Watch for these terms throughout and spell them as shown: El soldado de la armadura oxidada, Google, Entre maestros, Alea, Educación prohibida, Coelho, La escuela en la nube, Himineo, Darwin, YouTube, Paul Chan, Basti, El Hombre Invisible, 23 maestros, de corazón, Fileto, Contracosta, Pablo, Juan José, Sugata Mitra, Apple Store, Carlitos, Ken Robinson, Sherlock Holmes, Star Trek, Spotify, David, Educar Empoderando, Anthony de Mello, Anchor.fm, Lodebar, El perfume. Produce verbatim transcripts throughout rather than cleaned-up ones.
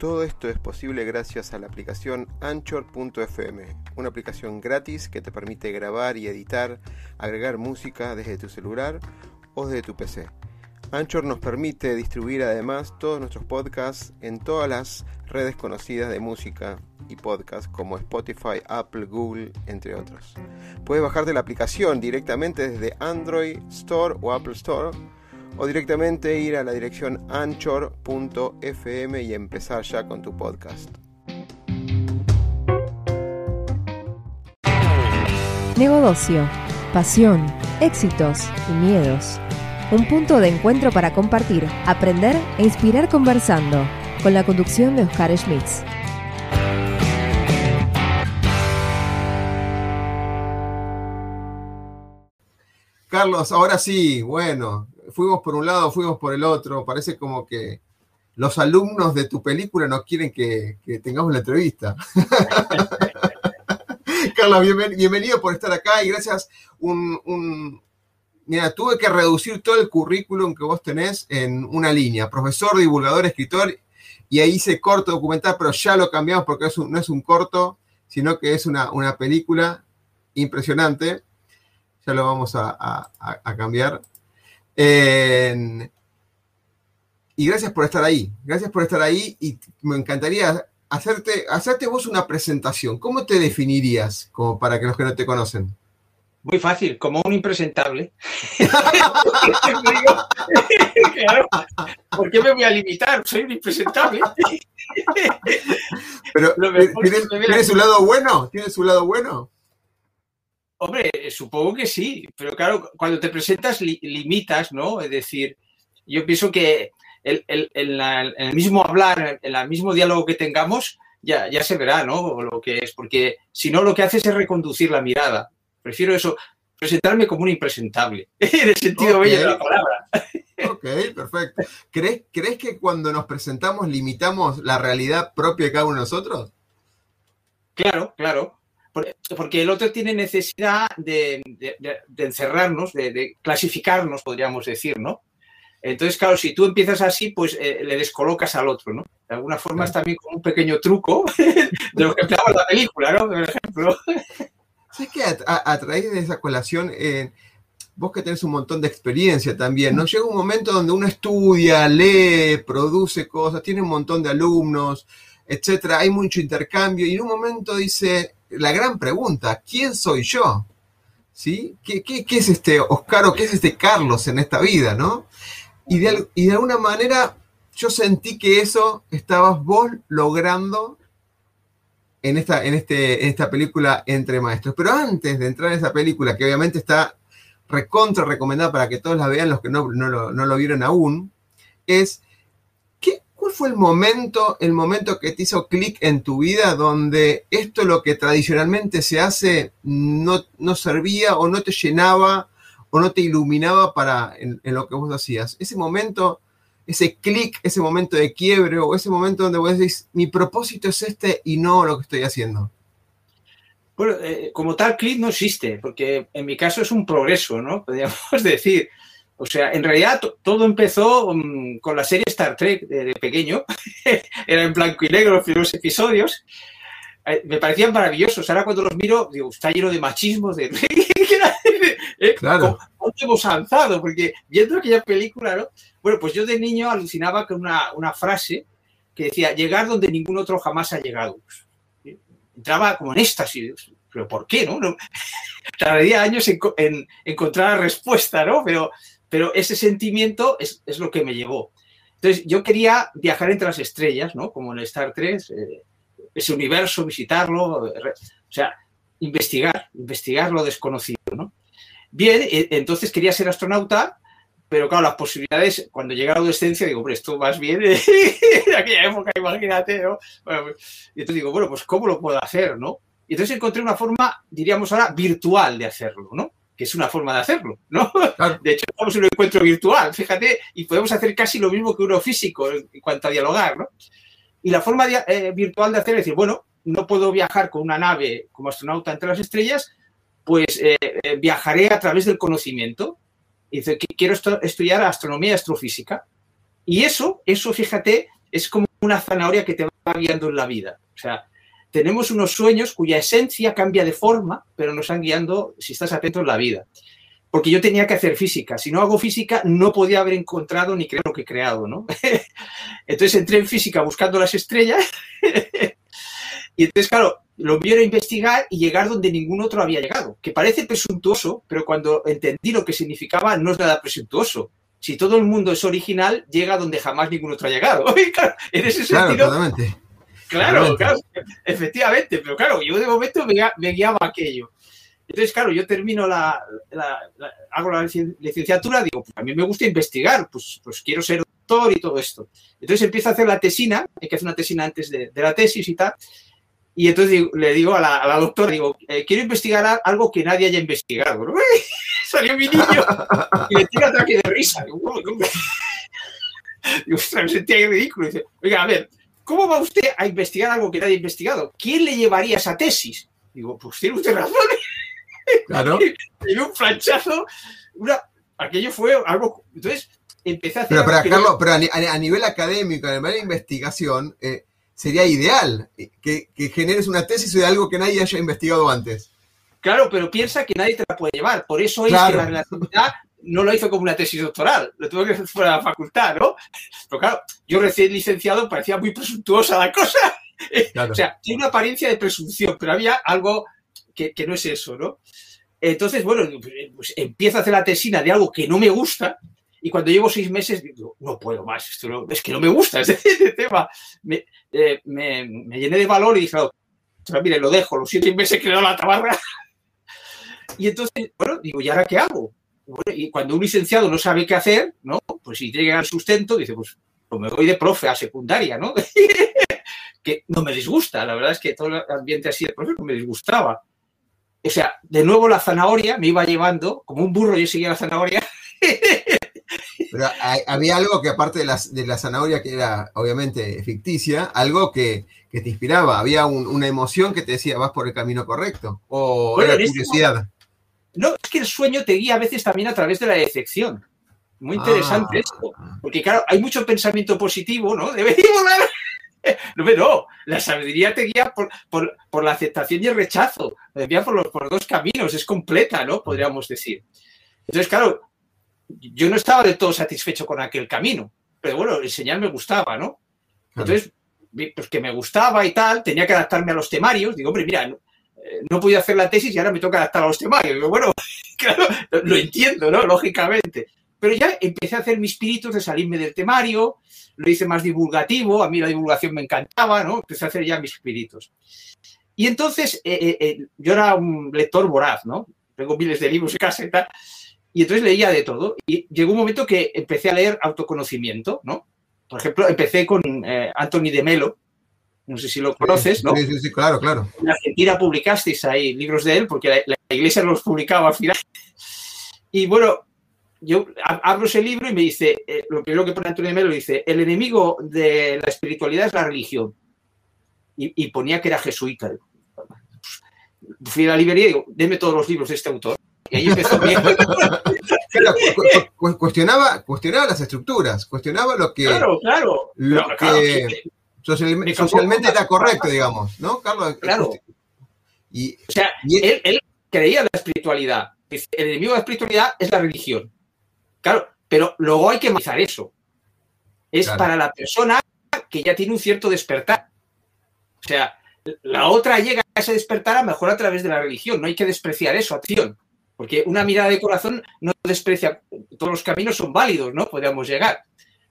Todo esto es posible gracias a la aplicación Anchor punto efe eme, una aplicación gratis que te permite grabar y editar, agregar música desde tu celular o desde tu P C. Anchor nos permite distribuir además todos nuestros podcasts en todas las redes conocidas de música y podcast como Spotify, Apple, Google, entre otros. Puedes bajarte la aplicación directamente desde Android Store o Apple Store o directamente ir a la dirección anchor punto efe eme y empezar ya con tu podcast. Negocio, pasión, éxitos y miedos. Un punto de encuentro para compartir, aprender e inspirar conversando, con la conducción de Oscar Schmitz. Carlos, ahora sí, bueno, fuimos por un lado, fuimos por el otro, parece como que los alumnos de tu película no quieren que, que tengamos la entrevista. Carlos, bienven- bienvenido por estar acá y gracias un... un Mira, tuve que reducir todo el currículum que vos tenés en una línea. Profesor, divulgador, escritor, y ahí hice corto documental, pero ya lo cambiamos porque es un, no es un corto, sino que es una, una película impresionante. Ya lo vamos a, a, a cambiar. Eh, y gracias por estar ahí. Gracias por estar ahí y me encantaría hacerte, hacerte vos una presentación. ¿Cómo te definirías como para que los que no te conocen? Muy fácil, como un impresentable. Claro, ¿por qué me voy a limitar? Soy un impresentable. Pero, ¿tiene, ¿tiene su lado bueno? ¿Tiene su lado bueno? Hombre, supongo que sí, pero claro, cuando te presentas li- limitas, ¿no? Es decir, yo pienso que el, el, en, la, en el mismo hablar, en el mismo diálogo que tengamos, ya, ya se verá, ¿no? Lo que es, porque si no, lo que haces es reconducir la mirada. Prefiero eso, presentarme como un impresentable, en el sentido okay. bello de la palabra. Ok, perfecto. ¿Crees, ¿Crees que cuando nos presentamos limitamos la realidad propia de cada uno de nosotros? Claro, claro. Porque, porque el otro tiene necesidad de, de, de, de encerrarnos, de, de clasificarnos, podríamos decir, ¿no? Entonces, claro, si tú empiezas así, pues eh, le descolocas al otro, ¿no? De alguna forma es también como un pequeño truco de lo que hablaba la película, ¿no? Por ejemplo... Sí, que a, a, a través de esa colación, eh, vos que tenés un montón de experiencia también, ¿no? Llega un momento donde uno estudia, lee, produce cosas, tiene un montón de alumnos, etcétera. Hay mucho intercambio y en un momento dice la gran pregunta, ¿quién soy yo? ¿Sí? ¿Qué, qué, qué es este Oscar o qué es este Carlos en esta vida, no? Y de, y de alguna manera yo sentí que eso estabas vos logrando en esta, en, este, en esta película Entre Maestros. Pero antes de entrar en esa película, que obviamente está recontra recomendada para que todos la vean, los que no, no, lo, no lo vieron aún, es, ¿qué, ¿cuál fue el momento, el momento que te hizo clic en tu vida donde esto, lo que tradicionalmente se hace, no, no servía o no te llenaba o no te iluminaba para en, en lo que vos hacías? Ese momento... ese clic, ese momento de quiebre o ese momento donde vos decís, mi propósito es este y no lo que estoy haciendo. Bueno, eh, como tal clic no existe, porque en mi caso es un progreso, ¿no? Podríamos decir. O sea, en realidad t- todo empezó um, con la serie Star Trek de, de pequeño. Era en blanco y negro los primeros episodios. Eh, me parecían maravillosos. Ahora cuando los miro, digo, está lleno de machismos, de... ¿Eh? Claro. ¿Dónde hemos avanzado? Porque viendo aquella película, ¿no? Bueno, pues yo de niño alucinaba con una, una frase que decía, llegar donde ningún otro jamás ha llegado. ¿Sí? Entraba como en éxtasis, pero ¿por qué, no? no? Tardaría años en, en encontrar la respuesta, ¿no? Pero, pero ese sentimiento es, es lo que me llevó. Entonces, yo quería viajar entre las estrellas, ¿no? Como en Star Trek, eh, ese universo, visitarlo, o sea, investigar, investigar lo desconocido, ¿no? Bien, entonces quería ser astronauta, pero claro, las posibilidades, cuando llega la adolescencia, digo, hombre, esto más bien en aquella época, imagínate, ¿no? Bueno, pues, y entonces digo, bueno, pues ¿cómo lo puedo hacer, no? Y entonces encontré una forma, diríamos ahora, virtual de hacerlo, ¿no? Que es una forma de hacerlo, ¿no? Claro. De hecho, estamos en un encuentro virtual, fíjate, y podemos hacer casi lo mismo que uno físico en cuanto a dialogar, ¿no? Y la forma de, eh, virtual de hacer es decir, bueno, no puedo viajar con una nave como astronauta entre las estrellas, pues eh, eh, viajaré a través del conocimiento. Y dice, quiero estu- estudiar astronomía y astrofísica. Y eso, eso, fíjate, es como una zanahoria que te va va guiando en la vida. O sea, tenemos unos sueños cuya esencia cambia de forma, pero nos han guiando, si estás atento, en la vida. Porque yo tenía que hacer física. Si no hago física, no podía haber encontrado ni creado lo que he creado, ¿no? Entonces entré en física buscando las estrellas. Y entonces, claro, lo mío era investigar y llegar donde ningún otro había llegado. Que parece presuntuoso, pero cuando entendí lo que significaba, no es nada presuntuoso. Si todo el mundo es original, llega donde jamás ningún otro ha llegado. Claro, en ese sentido... Claro, claro, claro, efectivamente. Pero claro, yo de momento me, me guiaba aquello. Entonces, claro, yo termino la... la, la hago la licenciatura, digo, pues a mí me gusta investigar, pues, pues quiero ser doctor y todo esto. Entonces empiezo a hacer la tesina, hay que hacer una tesina antes de, de la tesis y tal. Y entonces digo, le digo a la, a la doctora, digo, eh, quiero investigar algo que nadie haya investigado, ¿no? Salió mi niño y le tira ataque de risa. Digo, ostras, me sentía ridículo. Dice, oiga, a ver, ¿cómo va usted a investigar algo que nadie ha investigado? ¿Quién le llevaría esa tesis? Digo, pues tiene usted razón. Claro. Y un planchazo, una, aquello fue algo... Entonces empecé a hacer... Pero, pero Carlos, no... pero a, a nivel académico, a nivel de investigación... Eh... Sería ideal que, que generes una tesis de algo que nadie haya investigado antes. Claro, pero piensa que nadie te la puede llevar. Por eso es claro. Que la relatividad no lo hizo como una tesis doctoral. Lo tuve que hacer fuera de la facultad, ¿no? Pero claro, yo recién licenciado parecía muy presuntuosa la cosa. Claro. O sea, tiene una apariencia de presunción, pero había algo que, que no es eso, ¿no? Entonces, bueno, pues empiezo a hacer la tesina de algo que no me gusta. Y cuando llevo seis meses, digo, no puedo más, esto no, es que no me gusta este, este tema. Me, eh, me, me llené de valor y dije, oh, mire, lo dejo, los siete meses que le he dado la tabarra. Y entonces, bueno, digo, ¿y ahora qué hago? Bueno, y cuando un licenciado no sabe qué hacer, ¿no? Pues si llega al sustento, dice, pues, pues me voy de profe a secundaria, ¿no? Que no me disgusta, la verdad es que todo el ambiente así de profe no me disgustaba. O sea, de nuevo la zanahoria me iba llevando, como un burro yo seguía la zanahoria. Pero hay, había algo que aparte de, las, de la zanahoria, que era obviamente ficticia, algo que, que te inspiraba, había un, una emoción que te decía, vas por el camino correcto, o bueno, era curiosidad. Este, no, es que el sueño te guía a veces también a través de la decepción. Muy interesante ah. esto, porque claro, hay mucho pensamiento positivo, ¿no? Debería volar. No, no, la sabiduría te guía por, por, por la aceptación y el rechazo, te guía por los por dos caminos, es completa, ¿no? Podríamos decir. Entonces, claro, yo no estaba del todo satisfecho con aquel camino, pero bueno, enseñar me gustaba, ¿no? Entonces, pues que me gustaba y tal, tenía que adaptarme a los temarios. Digo, hombre, mira, no, no he podido hacer la tesis y ahora me toca adaptar a los temarios. Digo, bueno, claro, lo entiendo, ¿no? Lógicamente. Pero ya empecé a hacer mis pinitos de salirme del temario, lo hice más divulgativo, a mí la divulgación me encantaba, ¿no? Empecé a hacer ya mis pinitos. Y entonces, eh, eh, yo era un lector voraz, ¿no? Tengo miles de libros en casa y tal. Y entonces leía de todo y llegó un momento que empecé a leer autoconocimiento, ¿no? Por ejemplo, empecé con eh, Anthony de Mello, no sé si lo conoces, ¿no? Sí, sí, sí, claro, claro. En Argentina publicasteis ahí libros de él porque la, la iglesia los publicaba al final. Y bueno, yo abro ese libro y me dice, eh, lo primero que pone Anthony de Mello dice, el enemigo de la espiritualidad es la religión. Y, y ponía que era jesuita. Fui a la librería y digo, denme todos los libros de este autor. Y ahí empezó bien. Claro, cu cu cuestionaba, cuestionaba las estructuras, cuestionaba lo que... Claro, claro. Lo no, claro que social, socialmente era correcto, digamos, ¿no, Carlos? Claro. Y, o sea, y él, él, él creía en la espiritualidad. El enemigo de la espiritualidad es la religión. Claro, pero luego hay que matizar eso. Es claro. Para la persona que ya tiene un cierto despertar. O sea, la otra llega a ese despertar a mejor a través de la religión. No hay que despreciar eso, acción. Porque una mirada de corazón no desprecia, todos los caminos son válidos, ¿no? Podríamos llegar.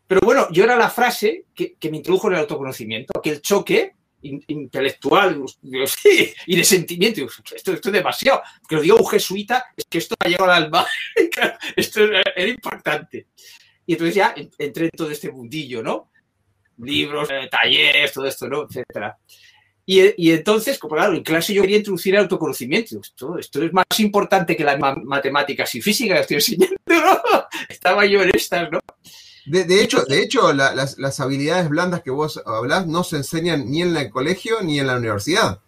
Pero bueno, yo era la frase que, que me introdujo en el autoconocimiento, aquel choque in, intelectual y de sentimiento. Esto, esto es demasiado. Que lo diga un jesuita, es que esto me ha llegado al alma. Esto era impactante. Y entonces ya entré en todo este mundillo, ¿no? Libros, talleres, todo esto, ¿no? Etcétera. Y, y entonces, como claro, en clase yo quería introducir el autoconocimiento. Esto, esto es más importante que las matemáticas y física que estoy enseñando, ¿no? Estaba yo en estas, ¿no? De, de hecho, de hecho la, las, las habilidades blandas que vos hablás no se enseñan ni en el colegio ni en la universidad.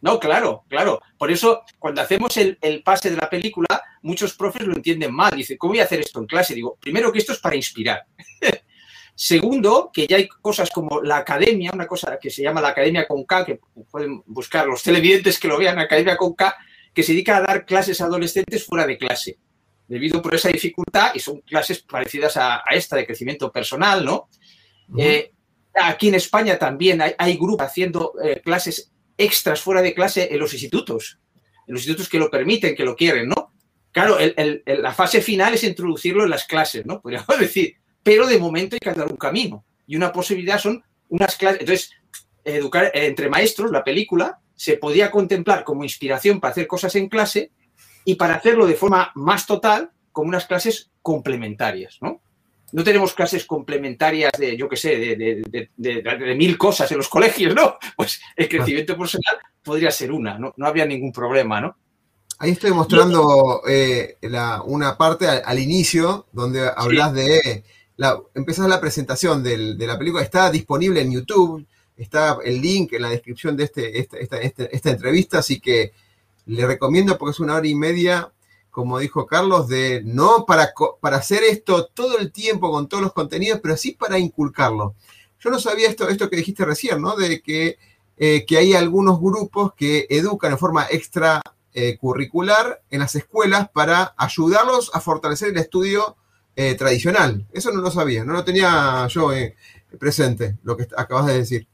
No, claro, claro. Por eso, cuando hacemos el, el pase de la película, muchos profes lo entienden mal. Dicen, ¿cómo voy a hacer esto en clase? Digo, primero que esto es para inspirar. Segundo, que ya hay cosas como la academia, una cosa que se llama la academia con K, que pueden buscar los televidentes que lo vean, academia con K, que se dedica a dar clases a adolescentes fuera de clase, debido por esa dificultad, y son clases parecidas a, a esta de crecimiento personal, ¿no? Uh-huh. Eh, aquí en España también hay, hay grupos haciendo eh, clases extras fuera de clase en los institutos, en los institutos que lo permiten, que lo quieren, ¿no? Claro, el, el, el, la fase final es introducirlo en las clases, ¿no? Podríamos decir, pero de momento hay que andar un camino y una posibilidad son unas clases. Entonces, educar entre maestros, la película, se podía contemplar como inspiración para hacer cosas en clase y para hacerlo de forma más total como unas clases complementarias, ¿no? No tenemos clases complementarias de, yo qué sé, de, de, de, de, de, de mil cosas en los colegios, ¿no? Pues el crecimiento personal podría ser una, ¿no? No habría ningún problema, ¿no? Ahí estoy mostrando eh, la, una parte al, al inicio donde hablas sí. de... La, empezás la presentación del, de la película, está disponible en YouTube, está el link en la descripción de este, esta, esta, esta, esta entrevista, así que le recomiendo porque es una hora y media, como dijo Carlos, de no para, para hacer esto todo el tiempo con todos los contenidos, pero sí para inculcarlo. Yo no sabía esto, esto que dijiste recién, ¿no? De que, eh, que hay algunos grupos que educan de forma extra eh, curricular en las escuelas para ayudarlos a fortalecer el estudio Eh, tradicional. Eso no lo sabía, no lo tenía yo eh, presente, lo que acabas de decir.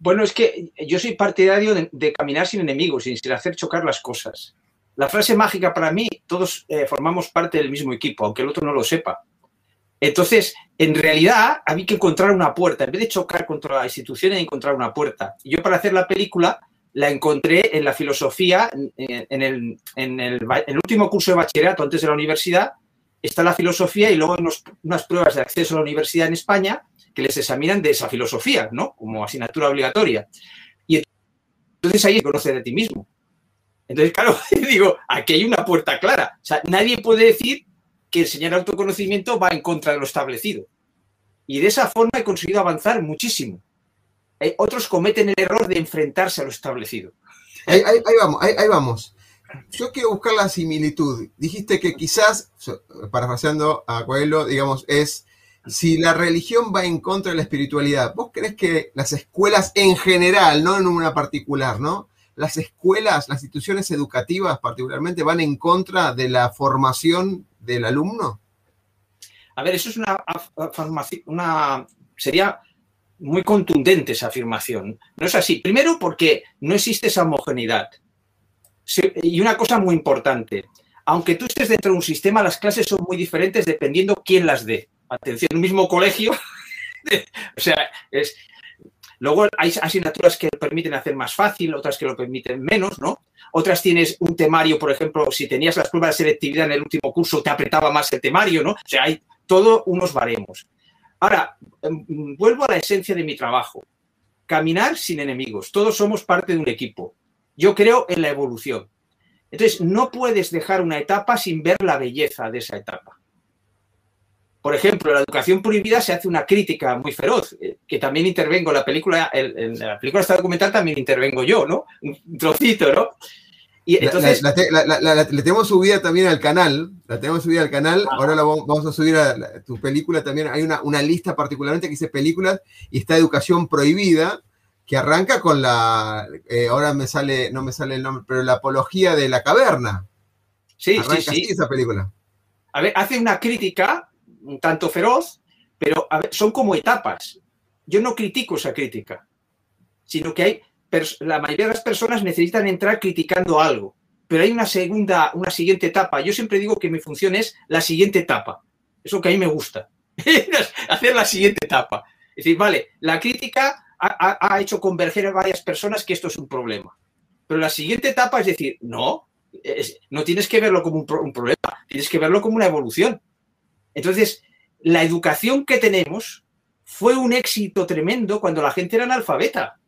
Bueno, es que yo soy partidario de, de caminar sin enemigos, sin, sin hacer chocar las cosas. La frase mágica para mí, todos eh, formamos parte del mismo equipo, aunque el otro no lo sepa. Entonces, en realidad, había que encontrar una puerta. En vez de chocar contra la institución, hay que encontrar una puerta. Y yo para hacer la película la encontré en la filosofía, en, en, el, en, el, en el último curso de bachillerato antes de la universidad, está la filosofía y luego unos, unas pruebas de acceso a la universidad en España que les examinan de esa filosofía, ¿no? Como asignatura obligatoria. Y entonces ahí conoces de ti mismo. Entonces, claro, digo, aquí hay una puerta clara. O sea, nadie puede decir que enseñar autoconocimiento va en contra de lo establecido. Y de esa forma he conseguido avanzar muchísimo. Eh, otros cometen el error de enfrentarse a lo establecido. Ahí, ahí, ahí vamos, ahí, ahí vamos. Yo quiero buscar la similitud. Dijiste que quizás, parafraseando a Coelho, digamos, es si la religión va en contra de la espiritualidad. ¿Vos crees que las escuelas en general, no en una particular, ¿no? Las escuelas, las instituciones educativas particularmente, van en contra de la formación del alumno? A ver, eso es una afirmación, una, sería muy contundente esa afirmación. No es así. Primero porque no existe esa homogeneidad. Y una cosa muy importante, aunque tú estés dentro de un sistema, las clases son muy diferentes dependiendo quién las dé. Atención, el mismo colegio, o sea, es... luego hay asignaturas que lo permiten hacer más fácil, otras que lo permiten menos, ¿no? Otras tienes un temario, por ejemplo, si tenías las pruebas de selectividad en el último curso, te apretaba más el temario, ¿no? O sea, hay todos unos baremos. Ahora, vuelvo a la esencia de mi trabajo, caminar sin enemigos, todos somos parte de un equipo. Yo creo en la evolución. Entonces, no puedes dejar una etapa sin ver la belleza de esa etapa. Por ejemplo, en la educación prohibida se hace una crítica muy feroz, que también intervengo en la película, en la película esta documental también intervengo yo, ¿no? Un trocito, ¿no? Y entonces... La, la, la, la, la, la tenemos subida también al canal, la tenemos subida al canal, ah. ahora la vamos a subir a la, tu película también. Hay una, una lista particularmente que dice películas y está Educación Prohibida, que arranca con la, eh, ahora me sale, no me sale el nombre, pero la apología de la caverna. Sí, arranca sí, sí. Así esa película. A ver, hace una crítica, un tanto feroz, pero a ver, son como etapas. Yo no critico esa crítica, sino que hay, la mayoría de las personas necesitan entrar criticando algo, pero hay una segunda, una siguiente etapa. Yo siempre digo que mi función es la siguiente etapa. Eso que a mí me gusta, hacer la siguiente etapa. Es decir, vale, la crítica... Ha, ha hecho converger a varias personas que esto es un problema. Pero la siguiente etapa es decir, no, es, no tienes que verlo como un, pro, un problema, tienes que verlo como una evolución. Entonces, la educación que tenemos fue un éxito tremendo cuando la gente era analfabeta.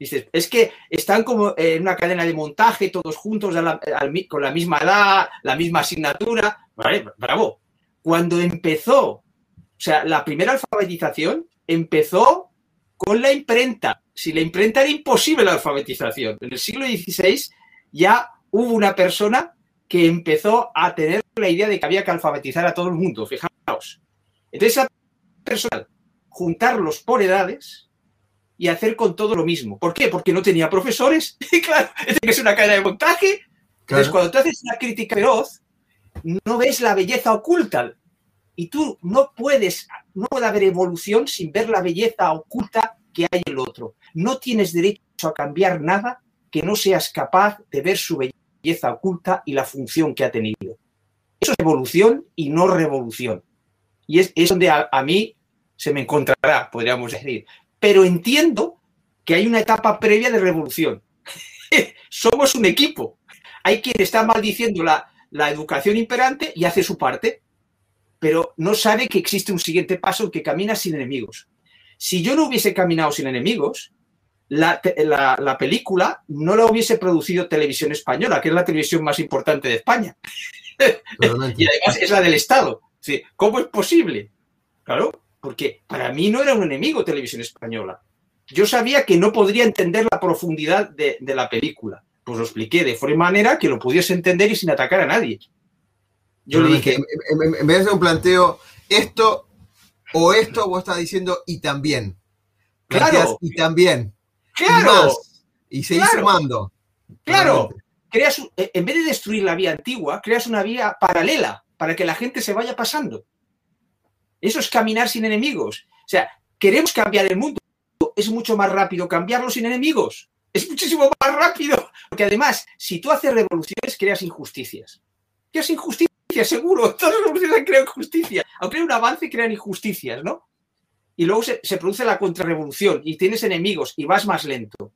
Dices, es que están como en una cadena de montaje, todos juntos, a la, a, con la misma edad, la misma asignatura. Vale, bravo. Cuando empezó, o sea, la primera alfabetización empezó con la imprenta. Si la imprenta era imposible la alfabetización. En el siglo dieciséis ya hubo una persona que empezó a tener la idea de que había que alfabetizar a todo el mundo, fijaos. Entonces esa persona juntarlos por edades y hacer con todo lo mismo. ¿Por qué? Porque no tenía profesores. Y claro, es una cadena de montaje. Claro. Entonces, cuando tú haces una crítica feroz, no ves la belleza oculta. Y tú no puedes, no puede haber evolución sin ver la belleza oculta que hay en el otro. No tienes derecho a cambiar nada que no seas capaz de ver su belleza oculta y la función que ha tenido. Eso es evolución y no revolución. Y es, es donde a, a mí se me encontrará, podríamos decir. Pero entiendo que hay una etapa previa de revolución. Somos un equipo. Hay quien está maldiciendo la, la educación imperante y hace su parte, pero no sabe que existe un siguiente paso que camina sin enemigos. Si yo no hubiese caminado sin enemigos, la, la, la película no la hubiese producido Televisión Española, que es la televisión más importante de España. Y además es la del Estado. ¿Cómo es posible? Claro, porque para mí no era un enemigo Televisión Española. Yo sabía que no podría entender la profundidad de, de la película. Pues lo expliqué de forma manera que lo pudiese entender y sin atacar a nadie. Yo le dije... En vez de un planteo, esto o esto, vos estás diciendo y también. ¡Claro! Y también. ¡Claro! Y, más, y seguís claro. sumando. ¡Claro! Creas, en vez de destruir la vía antigua, creas una vía paralela para que la gente se vaya pasando. Eso es caminar sin enemigos. O sea, queremos cambiar el mundo. Es mucho más rápido cambiarlo sin enemigos. Es muchísimo más rápido. Porque además, si tú haces revoluciones, creas injusticias. Creas injusticias, seguro. Todas las revoluciones crean injusticias. Aunque hay un avance, crean injusticias, ¿no? Y luego se, se produce la contrarrevolución y tienes enemigos y vas más lento.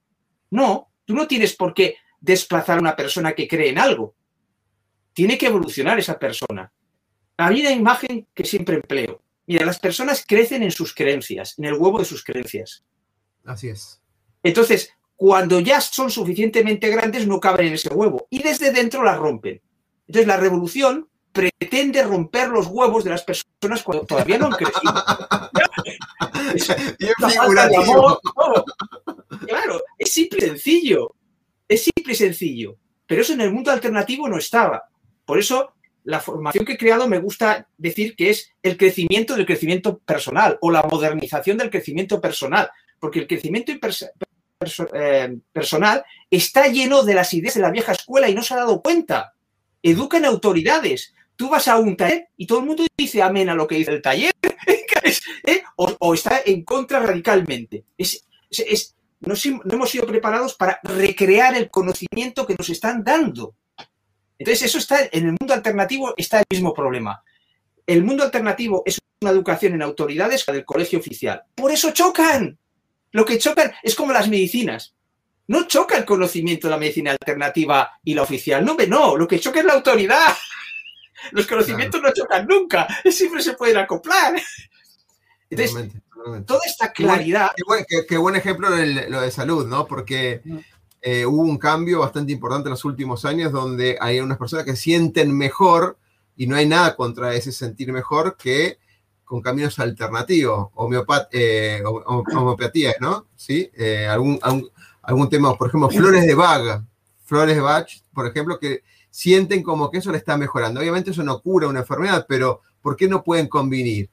No, tú no tienes por qué desplazar a una persona que cree en algo. Tiene que evolucionar esa persona. Hay una imagen que siempre empleo. Mira, las personas crecen en sus creencias, en el huevo de sus creencias. Así es. Entonces, cuando ya son suficientemente grandes, no caben en ese huevo. Y desde dentro las rompen. Entonces, la revolución pretende romper los huevos de las personas cuando todavía no han crecido. Bien figurativo. Claro, es simple y sencillo. Es simple y sencillo. Pero eso en el mundo alternativo no estaba. Por eso, la formación que he creado me gusta decir que es el crecimiento del crecimiento personal o la modernización del crecimiento personal. Porque el crecimiento perso- eh, personal está lleno de las ideas de la vieja escuela y no se ha dado cuenta. Educan autoridades. Tú vas a un taller y todo el mundo dice amén a lo que dice el taller. ¿Eh? o, o está en contra radicalmente. Es, es, es, no, no hemos sido preparados para recrear el conocimiento que nos están dando. Entonces, eso está en el mundo alternativo, está el mismo problema. El mundo alternativo es una educación en autoridades del colegio oficial. Por eso chocan. Lo que chocan es como las medicinas. No choca el conocimiento de la medicina alternativa y la oficial. No, no, lo que choca es la autoridad. Los conocimientos claro. no chocan nunca. Siempre se pueden acoplar. Entonces, totalmente, totalmente. Toda esta claridad... Qué buen, qué, qué buen ejemplo lo de salud, ¿no? Porque... Eh, hubo un cambio bastante importante en los últimos años donde hay unas personas que sienten mejor y no hay nada contra ese sentir mejor que con caminos alternativos, homeopat- eh, homeopatía, ¿no? ¿Sí? Eh, algún, algún, algún tema, por ejemplo, flores de Bach, flores de Bach, por ejemplo, que sienten como que eso le está mejorando. Obviamente eso no cura una enfermedad, pero ¿por qué no pueden convenir?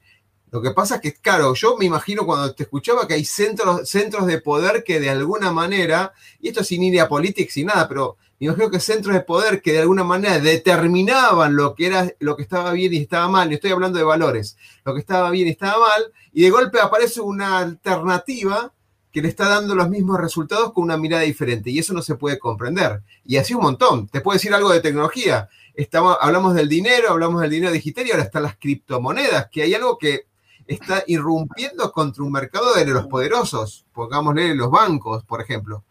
Lo que pasa es que, claro, yo me imagino cuando te escuchaba que hay centros, centros de poder que de alguna manera, y esto sin ir a política, sin nada, pero me imagino que centros de poder que de alguna manera determinaban lo que era, lo que estaba bien y estaba mal, y estoy hablando de valores, lo que estaba bien y estaba mal, y de golpe aparece una alternativa que le está dando los mismos resultados con una mirada diferente, y eso no se puede comprender. Y así un montón. Te puedo decir algo de tecnología. Estamos, hablamos del dinero, hablamos del dinero digital, y ahora están las criptomonedas, que hay algo que está irrumpiendo contra un mercado de los poderosos, pongámosle los bancos, por ejemplo.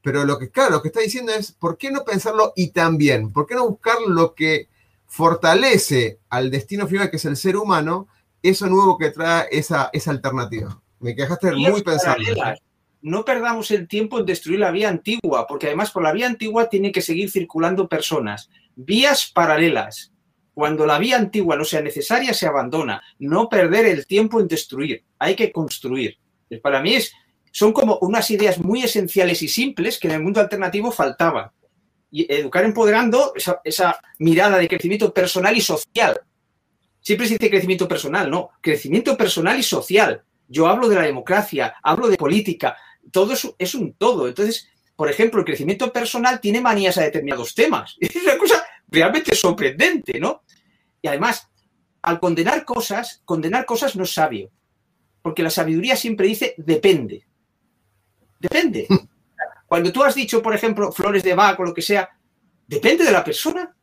Pero lo que, claro, lo que está diciendo es, ¿por qué no pensarlo y también? ¿Por qué no buscar lo que fortalece al destino final, que es el ser humano, eso nuevo que trae esa, esa alternativa? Me dejaste muy pensando. No perdamos el tiempo en destruir la vía antigua, porque además por la vía antigua tienen que seguir circulando personas. Vías paralelas. Cuando la vía antigua no sea necesaria, se abandona. No perder el tiempo en destruir. Hay que construir. Para mí es, son como unas ideas muy esenciales y simples que en el mundo alternativo faltaban. Y Educar Empoderando, esa, esa mirada de crecimiento personal y social. Siempre se dice crecimiento personal, no. Crecimiento personal y social. yo hablo de la democracia, hablo de política, todo es, es un todo. Entonces, por ejemplo, el crecimiento personal tiene manías a determinados temas. Es una cosa realmente sorprendente, ¿no? Y además, al condenar cosas, condenar cosas no es sabio, porque la sabiduría siempre dice depende. Depende. Cuando tú has dicho, por ejemplo, flores de Bach o lo que sea, depende de la persona.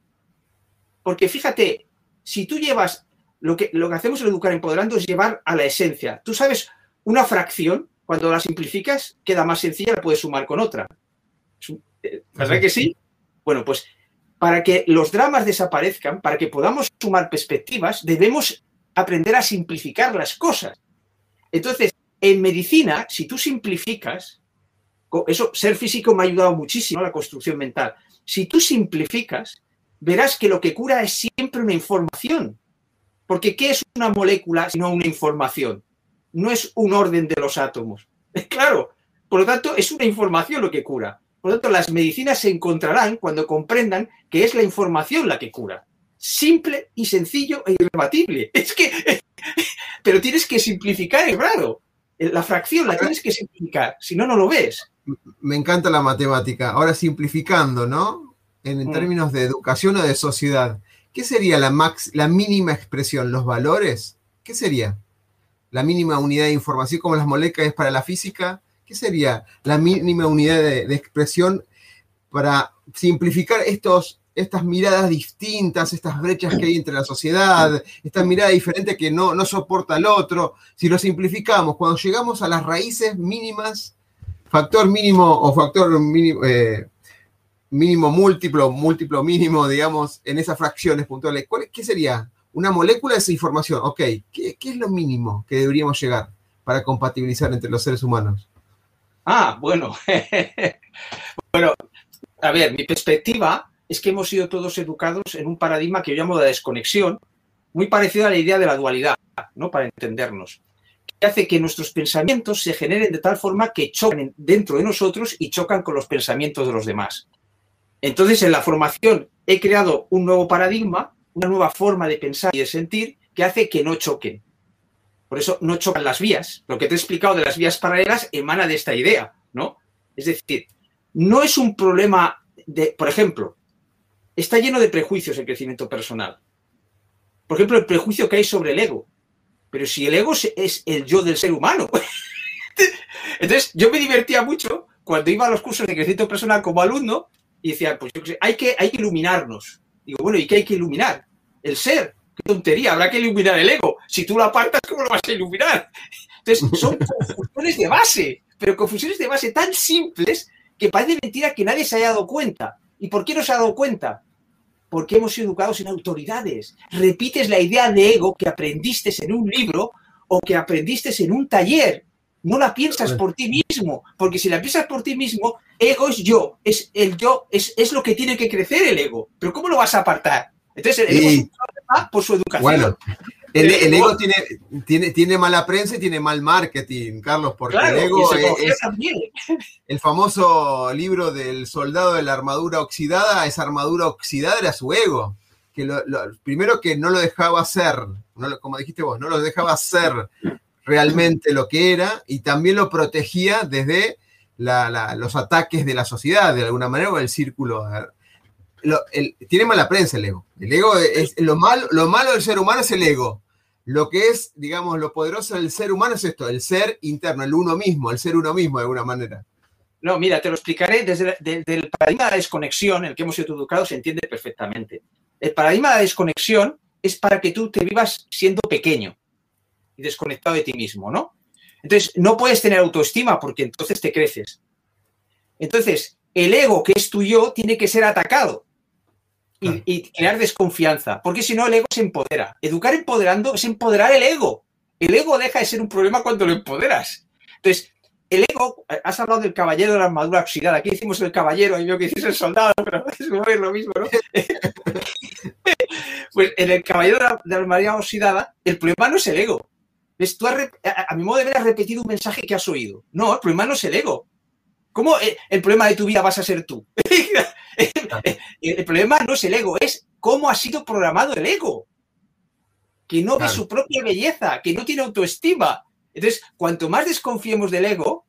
Porque fíjate, si tú llevas, lo que, lo que hacemos en Educar Empoderando es llevar a la esencia. Tú sabes, una fracción, cuando la simplificas, queda más sencilla, la puedes sumar con otra. ¿Verdad que sí? Bueno, pues para que los dramas desaparezcan, para que podamos sumar perspectivas, debemos aprender a simplificar las cosas. Entonces, en medicina, si tú simplificas, eso, ser físico me ha ayudado muchísimo a la construcción mental. Si tú simplificas, verás que lo que cura es siempre una información. Porque ¿qué es una molécula sino una información? No es un orden de los átomos. Claro, por lo tanto, es una información lo que cura. Por lo tanto, las medicinas se encontrarán cuando comprendan que es la información la que cura. Simple y sencillo e irrebatible. Es que... Pero tienes que simplificar el grado. La fracción la tienes que simplificar, si no, no lo ves. Me encanta la matemática. Ahora simplificando, ¿no? En, en términos de educación o de sociedad, ¿qué sería la, max, la mínima expresión? ¿Los valores? ¿Qué sería? La mínima unidad de información, como las moléculas para la física, ¿qué sería la mínima unidad de, de expresión para simplificar estos, estas miradas distintas, estas brechas que hay entre la sociedad, esta mirada diferente que no, no soporta al otro? Si lo simplificamos, cuando llegamos a las raíces mínimas, factor mínimo o factor mínimo, eh, mínimo múltiplo, múltiplo mínimo, digamos, en esas fracciones puntuales, ¿cuál, ¿qué sería? Una molécula de esa información. Ok, ¿qué, qué es lo mínimo que deberíamos llegar para compatibilizar entre los seres humanos? Ah, bueno. Bueno, a ver, mi perspectiva es que hemos sido todos educados en un paradigma que yo llamo de desconexión, muy parecido a la idea de la dualidad, ¿no? Para entendernos, que hace que nuestros pensamientos se generen de tal forma que chocan dentro de nosotros y chocan con los pensamientos de los demás. Entonces, en la formación he creado un nuevo paradigma, una nueva forma de pensar y de sentir que hace que no choquen. Por eso no chocan las vías. Lo que te he explicado de las vías paralelas emana de esta idea, ¿no? Es decir, no es un problema de, por ejemplo, está lleno de prejuicios el crecimiento personal. Por ejemplo, el prejuicio que hay sobre el ego. Pero si el ego es el yo del ser humano. Entonces, yo me divertía mucho cuando iba a los cursos de crecimiento personal como alumno y decía, pues yo qué sé, hay que, hay que iluminarnos. Digo, bueno, ¿y qué hay que iluminar? El ser. Qué tontería, habrá que iluminar el ego. Si tú lo apartas, ¿cómo lo vas a iluminar? Entonces, son confusiones de base, pero confusiones de base tan simples que parece mentira que nadie se haya dado cuenta. ¿Y por qué no se ha dado cuenta? Porque hemos sido educados en autoridades. Repites la idea de ego que aprendiste en un libro o que aprendiste en un taller. No la piensas por ti mismo, porque si la piensas por ti mismo, ego es yo, es el yo, es, es lo que tiene que crecer el ego. Pero ¿cómo lo vas a apartar? Entonces, el ego sí. Es un problema por su educación. Bueno, el, el ego tiene, tiene, tiene mala prensa y tiene mal marketing, Carlos, porque claro, el ego es, es el famoso libro del soldado de la armadura oxidada. Esa armadura oxidada era su ego, que lo, lo, primero que no lo dejaba ser, no lo, como dijiste vos, no lo dejaba ser realmente lo que era, y también lo protegía desde la, la, los ataques de la sociedad, de alguna manera, o el círculo. Lo, el, tiene mala prensa el ego. El ego es, es lo malo, lo malo del ser humano es el ego. Lo que es, digamos, lo poderoso del ser humano es esto, el ser interno, el uno mismo, el ser uno mismo de alguna manera. No, mira, te lo explicaré desde, desde el paradigma de la desconexión en el que hemos sido educados, se entiende perfectamente. El paradigma de la desconexión es para que tú te vivas siendo pequeño y desconectado de ti mismo, ¿no? Entonces, no puedes tener autoestima porque entonces te creces. Entonces, el ego que es tu yo tiene que ser atacado y, y crear desconfianza, porque si no el ego se empodera. Educar empoderando es empoderar el ego. El ego deja de ser un problema cuando lo empoderas. Entonces, el ego, has hablado del caballero de la armadura oxidada, aquí decimos el caballero y yo que dices el soldado, pero es lo mismo, ¿no? Pues en el caballero de la armadura oxidada, el problema no es el ego. ¿Ves? Tú has, a, a mi modo de ver, has repetido un mensaje que has oído. No, el problema no es el ego. ¿Cómo el problema de tu vida vas a ser tú? El problema no es el ego, es cómo ha sido programado el ego. Que no ve su propia belleza, que no tiene autoestima. Entonces, cuanto más desconfiemos del ego,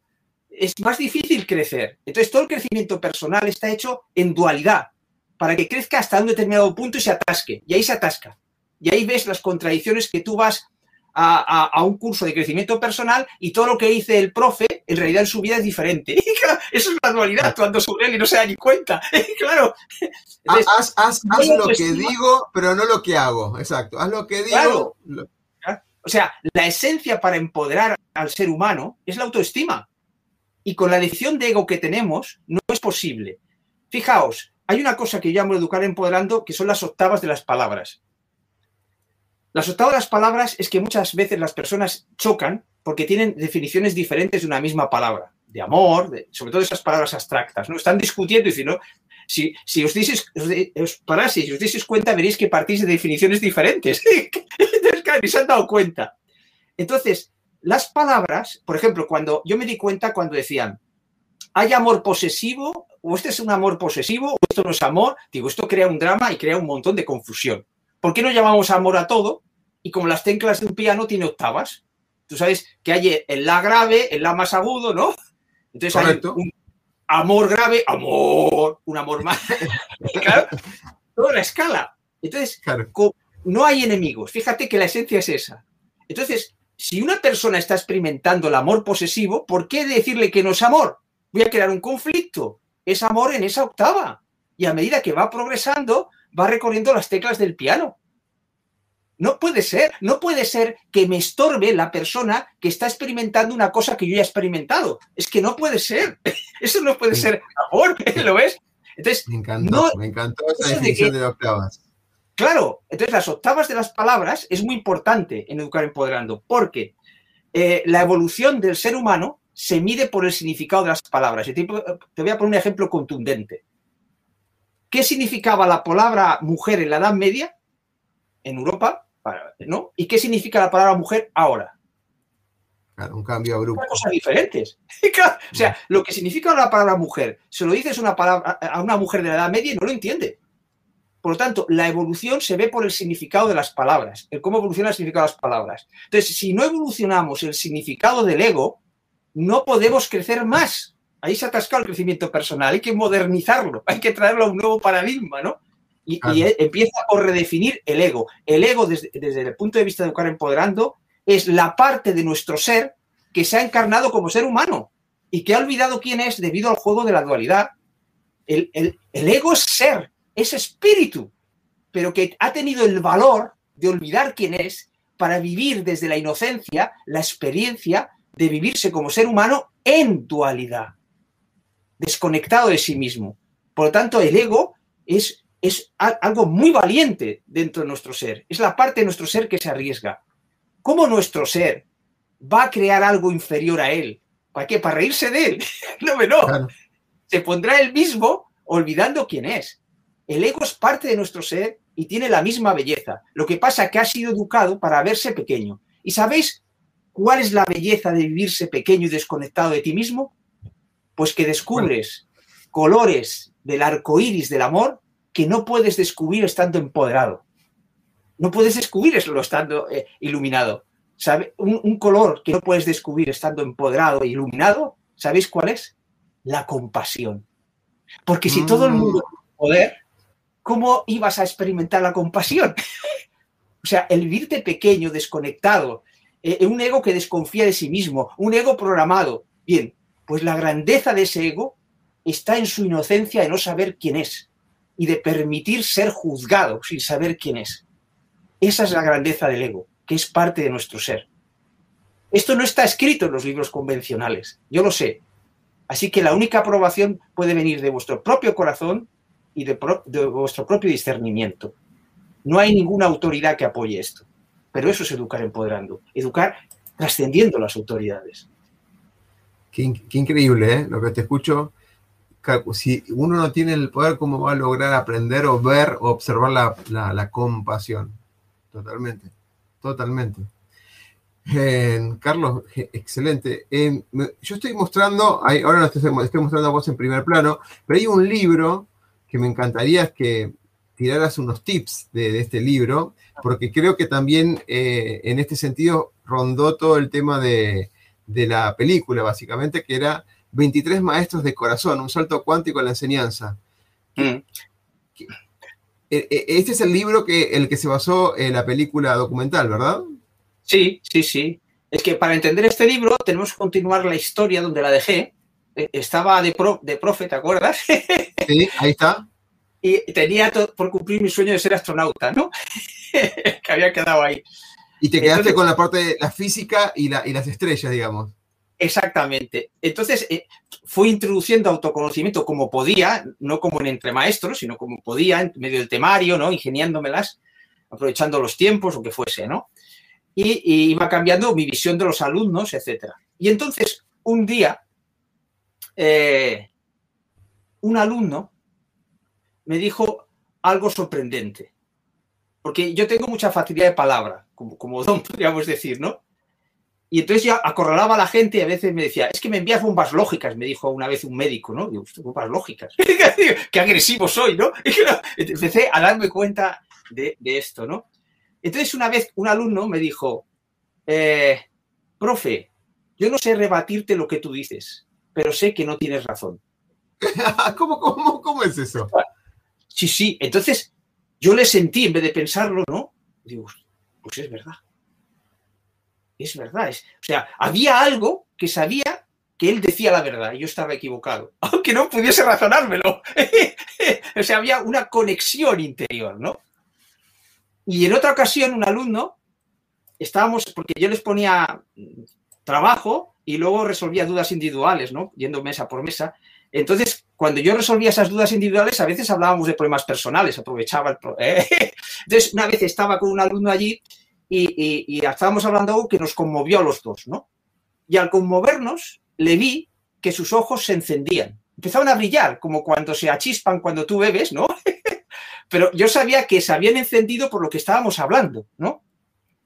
es más difícil crecer. Entonces, todo el crecimiento personal está hecho en dualidad, para que crezca hasta un determinado punto y se atasque. Y ahí se atasca. Y ahí ves las contradicciones que tú vas a, a, a un curso de crecimiento personal y todo lo que dice el profe, en realidad en su vida es diferente. Y claro, eso es una dualidad, actuando sobre él y no se da ni cuenta. Y claro. Entonces, haz haz, haz lo que digo, pero no lo que hago. Exacto. Haz lo que digo. Claro. Lo... O sea, la esencia para empoderar al ser humano es la autoestima. Y con la definición de ego que tenemos, no es posible. Fijaos, hay una cosa que llamo educar empoderando, que son las octavas de las palabras. Las octavas de las palabras es que muchas veces las personas chocan porque tienen definiciones diferentes de una misma palabra, de amor, de, sobre todo esas palabras abstractas, ¿no? Están discutiendo y dicen, ¿no? Si, si os dices, os, os paráis, si os dices cuenta, veréis que partís de definiciones diferentes. Y se han dado cuenta. Entonces, las palabras, por ejemplo, cuando yo me di cuenta cuando decían, hay amor posesivo, o este es un amor posesivo, o esto no es amor, digo, esto crea un drama y crea un montón de confusión. ¿Por qué no llamamos amor a todo? Y como las teclas de un piano tiene octavas, tú sabes que hay el la grave, el la más agudo, ¿no? Entonces correcto. Hay un amor grave, amor, un amor más. Claro, toda la escala. Entonces, claro. con, No hay enemigos. Fíjate que la esencia es esa. Entonces, si una persona está experimentando el amor posesivo, ¿por qué decirle que no es amor? Voy a crear un conflicto. Es amor en esa octava. Y a medida que va progresando, va recorriendo las teclas del piano. No puede ser. No puede ser que me estorbe la persona que está experimentando una cosa que yo ya he experimentado. Es que no puede ser. Eso no puede ser amor. ¿Lo ves? Entonces, me encantó, no, me encantó esa definición de, que, de octavas. Claro, entonces las octavas de las palabras es muy importante en Educar Empoderando, porque eh, la evolución del ser humano se mide por el significado de las palabras. Te voy a poner un ejemplo contundente. ¿Qué significaba la palabra mujer en la Edad Media, en Europa, ¿no? ¿Y qué significa la palabra mujer ahora? Claro, un cambio abrupto. Son cosas diferentes. Claro, o sea, lo que significa la palabra mujer, se lo dices una palabra, a una mujer de la Edad Media y no lo entiende. Por lo tanto, la evolución se ve por el significado de las palabras, el cómo evoluciona el significado de las palabras. Entonces, si no evolucionamos el significado del ego, no podemos crecer más. Ahí se ha atascado el crecimiento personal, hay que modernizarlo, hay que traerlo a un nuevo paradigma, ¿no? Y, claro. y empieza por redefinir el ego. El ego, desde, desde el punto de vista de Educar Empoderando, es la parte de nuestro ser que se ha encarnado como ser humano y que ha olvidado quién es debido al juego de la dualidad. El, el, el ego es ser. Es espíritu, pero que ha tenido el valor de olvidar quién es para vivir desde la inocencia la experiencia de vivirse como ser humano en dualidad, desconectado de sí mismo. Por lo tanto, el ego es, es algo muy valiente dentro de nuestro ser. Es la parte de nuestro ser que se arriesga. ¿Cómo nuestro ser va a crear algo inferior a él? ¿Para qué? ¿Para reírse de él? No, no. Claro. Se pondrá él mismo olvidando quién es. El ego es parte de nuestro ser y tiene la misma belleza. Lo que pasa es que ha sido educado para verse pequeño. ¿Y sabéis cuál es la belleza de vivirse pequeño y desconectado de ti mismo? Pues que descubres bueno. colores del arco iris del amor que no puedes descubrir estando empoderado. No puedes descubrir eso estando eh, iluminado. ¿Sabe? Un, un color que no puedes descubrir estando empoderado e iluminado, ¿sabéis cuál es? La compasión. Porque si mm. todo el mundo tiene poder... ¿Cómo ibas a experimentar la compasión? O sea, el vivirte pequeño, desconectado, eh, un ego que desconfía de sí mismo, un ego programado. Bien, pues la grandeza de ese ego está en su inocencia de no saber quién es y de permitir ser juzgado sin saber quién es. Esa es la grandeza del ego, que es parte de nuestro ser. Esto no está escrito en los libros convencionales, yo lo sé. Así que la única aprobación puede venir de vuestro propio corazón y de, pro, de vuestro propio discernimiento. No hay ninguna autoridad que apoye esto. Pero eso es educar empoderando. Educar trascendiendo las autoridades. Qué, qué increíble, ¿eh? Lo que te escucho. Si uno no tiene el poder, ¿cómo va a lograr aprender o ver o observar la, la, la compasión? Totalmente. Totalmente. Eh, Carlos, excelente. Eh, yo estoy mostrando, ahora no estoy, estoy mostrando a vos en primer plano, pero hay un libro que me encantaría que tiraras unos tips de, de este libro, porque creo que también eh, en este sentido rondó todo el tema de, de la película, básicamente, que era veintitrés maestros de corazón, un salto cuántico en la enseñanza. Mm. Este es el libro que, en el que se basó en la película documental, ¿verdad? Sí, sí, sí. Es que para entender este libro tenemos que continuar la historia donde la dejé. Estaba de, pro, de profe, ¿te acuerdas? Sí, ahí está. Y tenía todo, por cumplir mi sueño de ser astronauta, ¿no? Que había quedado ahí. Y te quedaste Entonces, con la parte de la física y, la, y las estrellas, digamos. Exactamente. Entonces, eh, fui introduciendo autoconocimiento como podía, no como en Entre Maestros, sino como podía, en medio del temario, ¿no? Ingeniándomelas, aprovechando los tiempos o que fuese, ¿no? Y, y iba cambiando mi visión de los alumnos, etcétera. Y entonces, un día, eh, un alumno me dijo algo sorprendente. Porque yo tengo mucha facilidad de palabra, como, como don, podríamos decir, ¿no? Y entonces ya acorralaba a la gente y a veces me decía, es que me envías bombas lógicas, me dijo una vez un médico, ¿no? Digo, bombas lógicas. Qué agresivo soy, ¿no? Empecé a darme cuenta de, de esto, ¿no? Entonces una vez un alumno me dijo, eh, profe, yo no sé rebatirte lo que tú dices, pero sé que no tienes razón. ¿Cómo, cómo, cómo es eso? Sí, sí. Entonces yo le sentí, en vez de pensarlo, ¿no? Digo, pues es verdad. Es verdad. Es, o sea, había algo que sabía que él decía la verdad y yo estaba equivocado, aunque no pudiese razonármelo. O sea, había una conexión interior, ¿no? Y en otra ocasión, un alumno, estábamos, porque yo les ponía trabajo y luego resolvía dudas individuales, ¿no? Yendo mesa por mesa. Entonces, cuando yo resolvía esas dudas individuales, a veces hablábamos de problemas personales, aprovechaba el problema. Entonces, una vez estaba con un alumno allí y, y, y estábamos hablando algo que nos conmovió a los dos, ¿no? Y al conmovernos, le vi que sus ojos se encendían. Empezaban a brillar, como cuando se achispan cuando tú bebes, ¿no? Pero yo sabía que se habían encendido por lo que estábamos hablando, ¿no?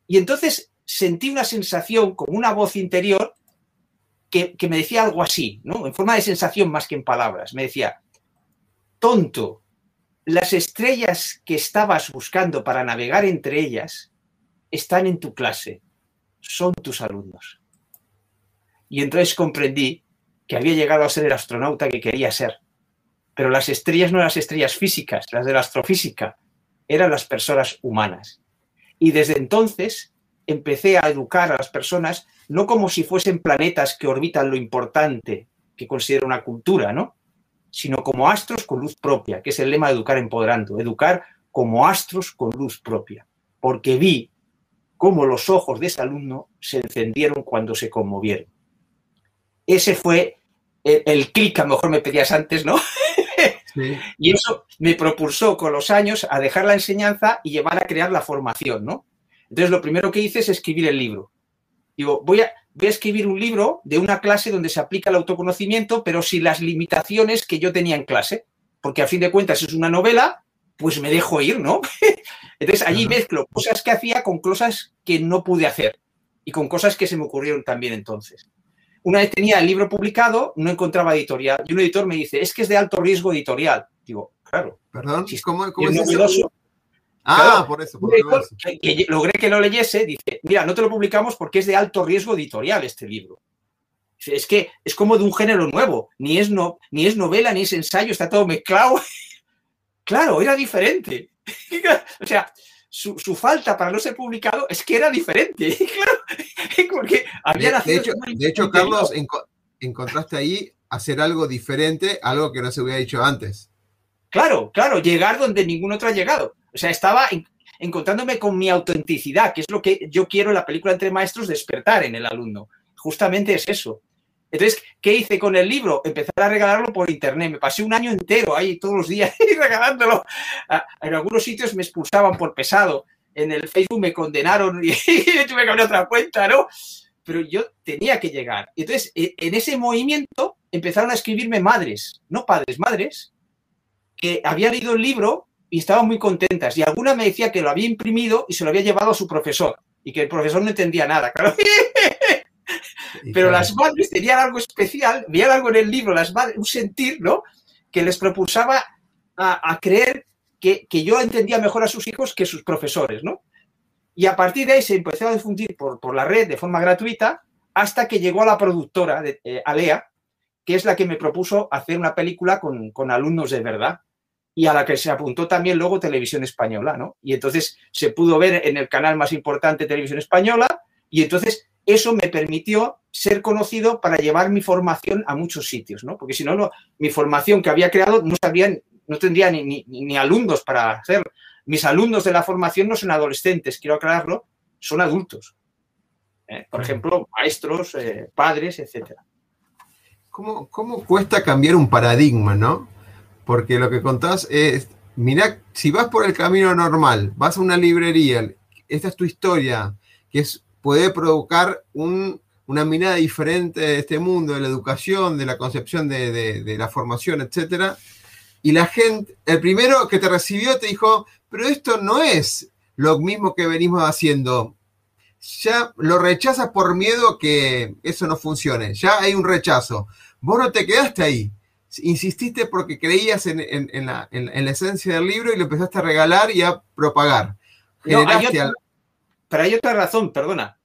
Y entonces sentí una sensación, como una voz interior, que, que me decía algo así, ¿no? En forma de sensación más que en palabras. Me decía, tonto, las estrellas que estabas buscando para navegar entre ellas están en tu clase, son tus alumnos. Y entonces comprendí que había llegado a ser el astronauta que quería ser. Pero las estrellas no eran las estrellas físicas, las de la astrofísica, eran las personas humanas. Y desde entonces empecé a educar a las personas no como si fuesen planetas que orbitan lo importante que considera una cultura, ¿no? Sino como astros con luz propia, que es el lema de Educar Empoderando, educar como astros con luz propia. Porque vi cómo los ojos de ese alumno se encendieron cuando se conmovieron. Ese fue el, el clic, a lo mejor me pedías antes, ¿no? Sí. Y eso me propulsó con los años a dejar la enseñanza y llevar a crear la formación, ¿no? Entonces, lo primero que hice es escribir el libro. Digo, voy a, voy a escribir un libro de una clase donde se aplica el autoconocimiento, pero sin las limitaciones que yo tenía en clase. Porque, a fin de cuentas, es una novela, pues me dejo ir, ¿no? Entonces, allí mezclo cosas que hacía con cosas que no pude hacer y con cosas que se me ocurrieron también entonces. Una vez tenía el libro publicado, no encontraba editorial. Y un editor me dice, es que es de alto riesgo editorial. Digo, claro. ¿Perdón? Si ¿Cómo, cómo es novedoso? Ah, claro, por eso. Por editor, eso. Que, que logré que lo leyese, dice, mira, no te lo publicamos porque es de alto riesgo editorial este libro. Es que es como de un género nuevo. Ni es, no, ni es novela, ni es ensayo, está todo mezclado. Claro, era diferente. O sea, su, su falta para no ser publicado es que era diferente. Claro. Porque había de, de hecho, de hecho Carlos, enco- encontraste ahí hacer algo diferente, algo que no se hubiera hecho antes. Claro, claro, llegar donde ningún otro ha llegado. O sea, estaba en, encontrándome con mi autenticidad, que es lo que yo quiero en la película Entre Maestros despertar en el alumno. Justamente es eso. Entonces, ¿qué hice con el libro? Empezar a regalarlo por internet. Me pasé un año entero ahí todos los días regalándolo. En algunos sitios me expulsaban por pesado. En el Facebook me condenaron y tuve que abrir otra cuenta, ¿no? Pero yo tenía que llegar. Entonces, en ese movimiento empezaron a escribirme madres, no padres, madres, que habían leído el libro y estaban muy contentas. Y alguna me decía que lo había imprimido y se lo había llevado a su profesor y que el profesor no entendía nada, claro. Pero las madres tenían algo especial, veían algo en el libro, las madres, un sentir, ¿no? Que les propulsaba a, a creer que, que yo entendía mejor a sus hijos que sus profesores, ¿no? Y a partir de ahí se empezó a difundir por, por la red de forma gratuita hasta que llegó a la productora, de, eh, Alea, que es la que me propuso hacer una película con, con alumnos de verdad y a la que se apuntó también luego Televisión Española, ¿no? Y entonces se pudo ver en el canal más importante Televisión Española y entonces eso me permitió ser conocido para llevar mi formación a muchos sitios, ¿no? Porque si no, no mi formación que había creado no sabían, no tendría ni, ni, ni alumnos para hacerlo. Mis alumnos de la formación no son adolescentes, quiero aclararlo, son adultos. ¿eh? Por ejemplo, maestros, eh, padres, etcétera. ¿Cómo, ¿Cómo cuesta cambiar un paradigma, no? Porque lo que contás es, mirá, si vas por el camino normal, vas a una librería, esta es tu historia, que es, puede provocar un, una mirada diferente de este mundo, de la educación, de la concepción de, de, de la formación, etcétera. Y la gente, el primero que te recibió te dijo, pero esto no es lo mismo que venimos haciendo. Ya lo rechazas por miedo a que eso no funcione. Ya hay un rechazo. Vos no te quedaste ahí. Insististe porque creías en, en, en, la, en, en la esencia del libro y lo empezaste a regalar y a propagar. No, hay otra, al... Pero hay otra razón, perdona.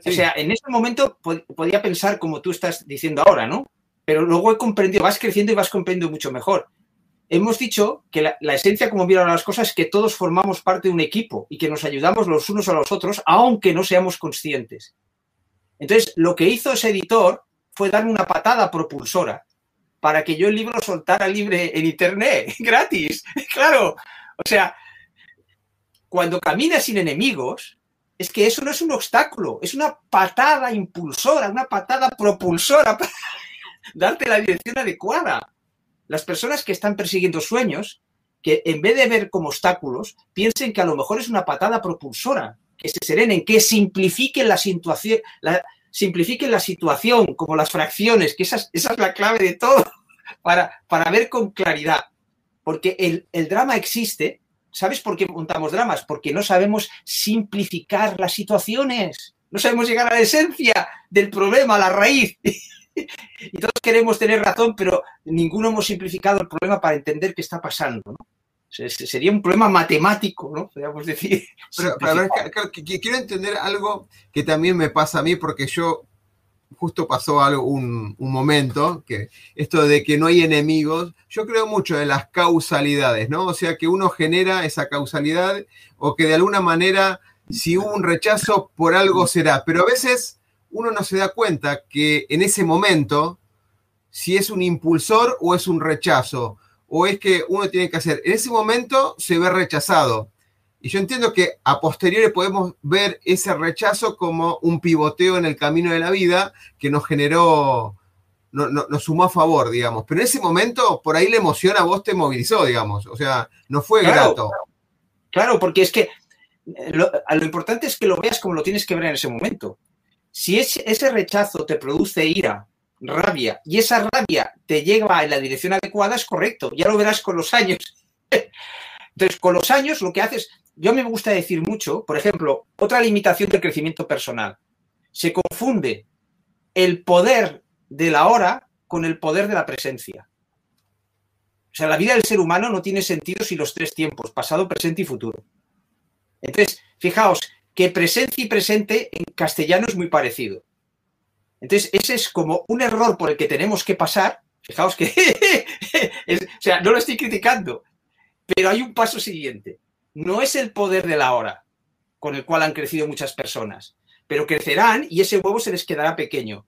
Sí. O sea, en ese momento pod- podía pensar como tú estás diciendo ahora, ¿no? Pero luego he comprendido, vas creciendo y vas comprendiendo mucho mejor. Hemos dicho que la, la esencia, como vieron las cosas, es que todos formamos parte de un equipo y que nos ayudamos los unos a los otros, aunque no seamos conscientes. Entonces, lo que hizo ese editor fue darme una patada propulsora para que yo el libro soltara libre en Internet, gratis, claro. O sea, cuando caminas sin enemigos, es que eso no es un obstáculo, es una patada impulsora, una patada propulsora para darte la dirección adecuada. Las personas que están persiguiendo sueños, que en vez de ver como obstáculos, piensen que a lo mejor es una patada propulsora, que se serenen, que simplifiquen la situación, la, simplifiquen la situación, como las fracciones, que esa, esa es la clave de todo, para, para ver con claridad. Porque el, el drama existe. ¿Sabes por qué montamos dramas? Porque no sabemos simplificar las situaciones. No sabemos llegar a la esencia del problema, a la raíz. Y todos queremos tener razón, pero ninguno hemos simplificado el problema para entender qué está pasando, ¿no? Sería un problema matemático, ¿no? Podríamos decir. Pero, pero a ver, claro, que, que quiero entender algo que también me pasa a mí, porque yo justo pasó algo, un, un momento, que esto de que no hay enemigos, yo creo mucho en las causalidades, ¿no? O sea, que uno genera esa causalidad o que de alguna manera, si hubo un rechazo, por algo será. Pero a veces uno no se da cuenta que en ese momento, si es un impulsor o es un rechazo, o es que uno tiene que hacer, en ese momento se ve rechazado. Y yo entiendo que a posteriori podemos ver ese rechazo como un pivoteo en el camino de la vida que nos generó, no, no, nos sumó a favor, digamos. Pero en ese momento, por ahí la emoción a vos te movilizó, digamos. O sea, no fue claro, grato. Claro, claro, porque es que lo, lo importante es que lo veas como lo tienes que ver en ese momento. Si ese rechazo te produce ira, rabia, y esa rabia te lleva en la dirección adecuada, es correcto. Ya lo verás con los años. Entonces, con los años lo que haces... Yo me gusta decir mucho, por ejemplo, otra limitación del crecimiento personal. Se confunde el poder de la hora con el poder de la presencia. O sea, la vida del ser humano no tiene sentido sin los tres tiempos, pasado, presente y futuro. Entonces, fijaos... que presencia y presente en castellano es muy parecido. Entonces, ese es como un error por el que tenemos que pasar. Fijaos que... es, o sea, no lo estoy criticando, pero hay un paso siguiente. No es el poder de la hora con el cual han crecido muchas personas, pero crecerán y ese huevo se les quedará pequeño.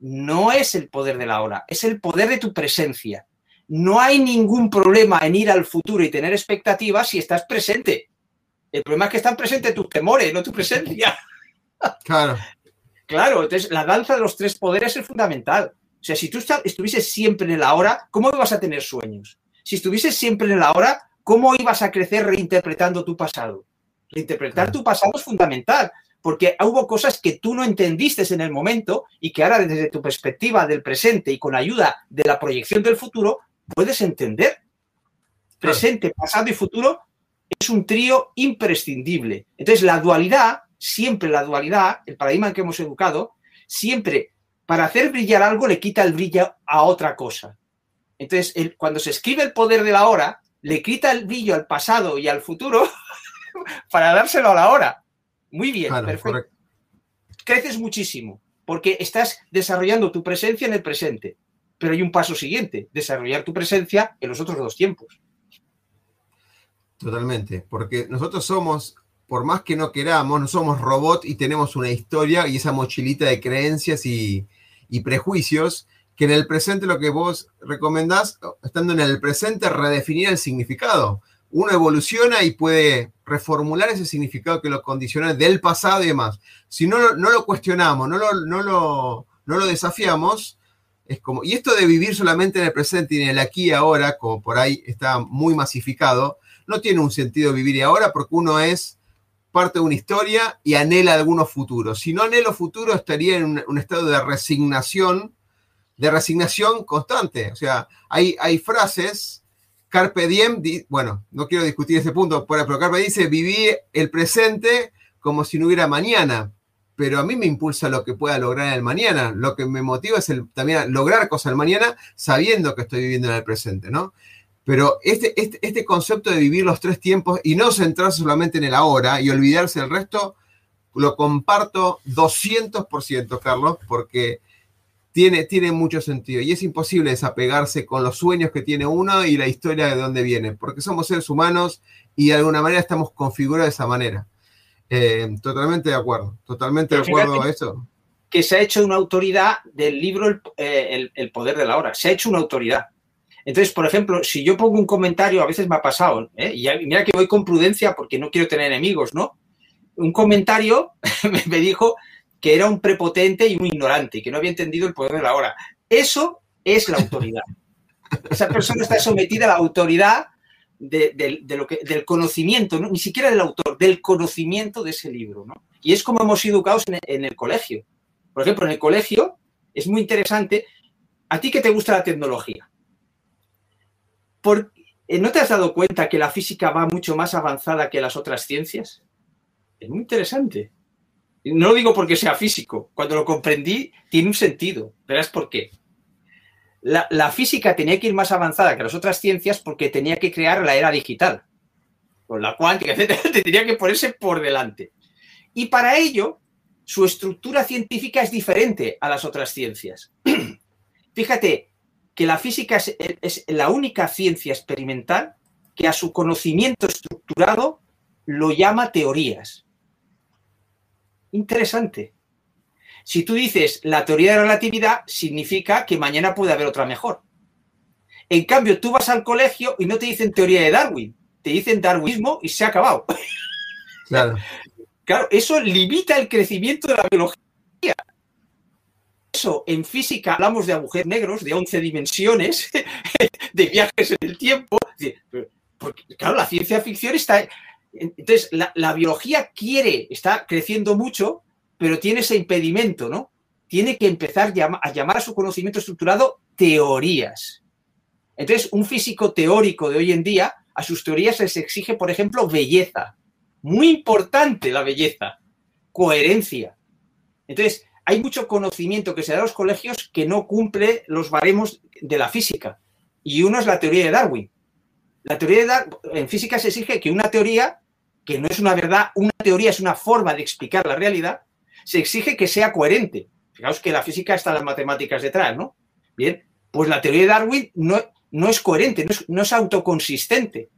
No es el poder de la hora, es el poder de tu presencia. No hay ningún problema en ir al futuro y tener expectativas si estás presente. El problema es que están presentes tus temores, no tu presencia. Claro. Claro, entonces la danza de los tres poderes es fundamental. O sea, si tú estuvieses siempre en la hora, ¿cómo ibas a tener sueños? Si estuvieses siempre en la hora, ¿cómo ibas a crecer reinterpretando tu pasado? Reinterpretar claro. tu pasado es fundamental, porque hubo cosas que tú no entendiste en el momento y que ahora desde tu perspectiva del presente y con ayuda de la proyección del futuro, puedes entender. Claro. Presente, pasado y futuro... es un trío imprescindible. Entonces, la dualidad, siempre la dualidad, el paradigma en que hemos educado, siempre, para hacer brillar algo, le quita el brillo a otra cosa. Entonces, el, cuando se escribe el poder de la hora, le quita el brillo al pasado y al futuro para dárselo a la hora. Muy bien, claro, perfecto. Correcto. Creces muchísimo porque estás desarrollando tu presencia en el presente, pero hay un paso siguiente, desarrollar tu presencia en los otros dos tiempos. Totalmente, porque nosotros somos, por más que no queramos, no somos robots y tenemos una historia y esa mochilita de creencias y, y prejuicios que en el presente lo que vos recomendás, estando en el presente, redefinir el significado. Uno evoluciona y puede reformular ese significado que lo condiciona del pasado y demás. Si no, no lo cuestionamos, no lo, no lo, no lo desafiamos, es como... Y esto de vivir solamente en el presente y en el aquí y ahora, como por ahí está muy masificado, no tiene un sentido vivir y ahora porque uno es parte de una historia y anhela algunos futuros. Si no anhelo futuro, estaría en un, un estado de resignación, de resignación constante. O sea, hay, hay frases, Carpe Diem, di, bueno, no quiero discutir ese punto, pero Carpe Diem dice, viví el presente como si no hubiera mañana, pero a mí me impulsa lo que pueda lograr en el mañana, lo que me motiva es el, también lograr cosas en el mañana sabiendo que estoy viviendo en el presente, ¿no? Pero este, este, este concepto de vivir los tres tiempos y no centrarse solamente en el ahora y olvidarse del resto, lo comparto doscientos por ciento, Carlos, porque... Tiene, tiene mucho sentido y es imposible desapegarse con los sueños que tiene uno y la historia de dónde viene, porque somos seres humanos y de alguna manera estamos configurados de esa manera. Eh, totalmente de acuerdo, totalmente de acuerdo a eso. Que se ha hecho una autoridad del libro el, eh, el, el poder de la hora, se ha hecho una autoridad. Entonces, por ejemplo, si yo pongo un comentario, a veces me ha pasado, ¿eh? Y mira que voy con prudencia porque no quiero tener enemigos, ¿no? Un comentario me dijo... que era un prepotente y un ignorante, que no había entendido el poder de la hora. Eso es la autoridad. Esa persona está sometida a la autoridad de, de, de lo que, del conocimiento, ¿no? Ni siquiera del autor, del conocimiento de ese libro, ¿no? Y es como hemos sido educados en, en el colegio. Por ejemplo, en el colegio es muy interesante. ¿A ti que te gusta la tecnología? ¿Por, ¿no te has dado cuenta que la física va mucho más avanzada que las otras ciencias? Es muy interesante. No lo digo porque sea físico. Cuando lo comprendí, tiene un sentido. Verás por qué. La, la física tenía que ir más avanzada que las otras ciencias porque tenía que crear la era digital. Con la cuántica, etcétera, tenía que ponerse por delante. Y para ello, su estructura científica es diferente a las otras ciencias. Fíjate que la física es, es la única ciencia experimental que a su conocimiento estructurado lo llama teorías. Interesante. Si tú dices la teoría de la relatividad, significa que mañana puede haber otra mejor. En cambio, tú vas al colegio y no te dicen teoría de Darwin, te dicen darwinismo y se ha acabado. Claro. Claro, eso limita el crecimiento de la biología. Eso, en física hablamos de agujeros negros, de once dimensiones, de viajes en el tiempo. Porque, claro, la ciencia ficción está... Entonces, la, la biología quiere, está creciendo mucho, pero tiene ese impedimento, ¿no? Tiene que empezar llama, a llamar a su conocimiento estructurado teorías. Entonces, un físico teórico de hoy en día, a sus teorías les exige, por ejemplo, belleza. Muy importante la belleza. Coherencia. Entonces, hay mucho conocimiento que se da a los colegios que no cumple los baremos de la física. Y uno es la teoría de Darwin. La teoría de Darwin, en física se exige que una teoría, que no es una verdad, una teoría es una forma de explicar la realidad, se exige que sea coherente. Fijaos que la física está en las matemáticas detrás, ¿no? Bien, pues la teoría de Darwin no, no es coherente, no es, no es autoconsistente,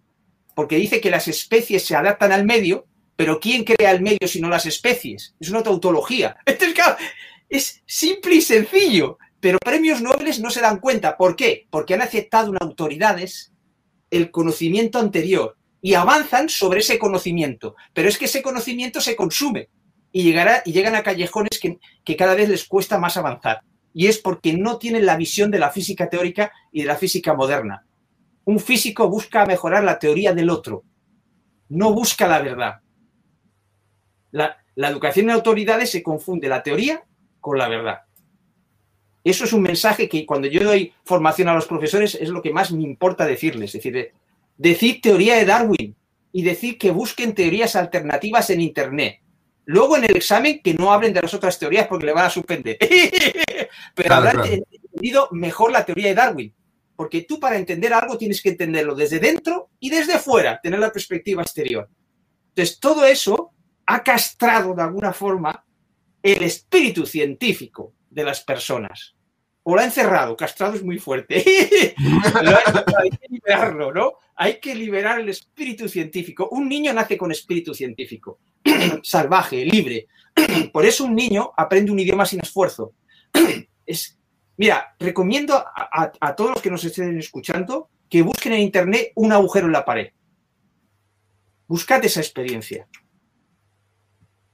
porque dice que las especies se adaptan al medio, pero ¿quién crea el medio si no las especies? Es una tautología. Entonces, claro, es simple y sencillo, pero premios Nobel no se dan cuenta. ¿Por qué? Porque han aceptado unas autoridades... el conocimiento anterior y avanzan sobre ese conocimiento, pero es que ese conocimiento se consume y, llegará, y llegan a callejones que, que cada vez les cuesta más avanzar y es porque no tienen la visión de la física teórica y de la física moderna. Un físico busca mejorar la teoría del otro, no busca la verdad. La, la educación en autoridades se confunde la teoría con la verdad. Eso es un mensaje que cuando yo doy formación a los profesores es lo que más me importa decirles. Es decir, decir teoría de Darwin y decir que busquen teorías alternativas en Internet. Luego en el examen que no hablen de las otras teorías porque le van a suspender. Pero claro, habrán claro. entendido mejor la teoría de Darwin. Porque tú para entender algo tienes que entenderlo desde dentro y desde fuera, tener la perspectiva exterior. Entonces, todo eso ha castrado de alguna forma el espíritu científico de las personas. O lo ha encerrado, castrado es muy fuerte. Hay que liberarlo, ¿no? Hay que liberar el espíritu científico. Un niño nace con espíritu científico, salvaje, libre. Por eso un niño aprende un idioma sin esfuerzo. Es, mira, recomiendo a, a, a todos los que nos estén escuchando que busquen en internet un agujero en la pared. Buscad esa experiencia.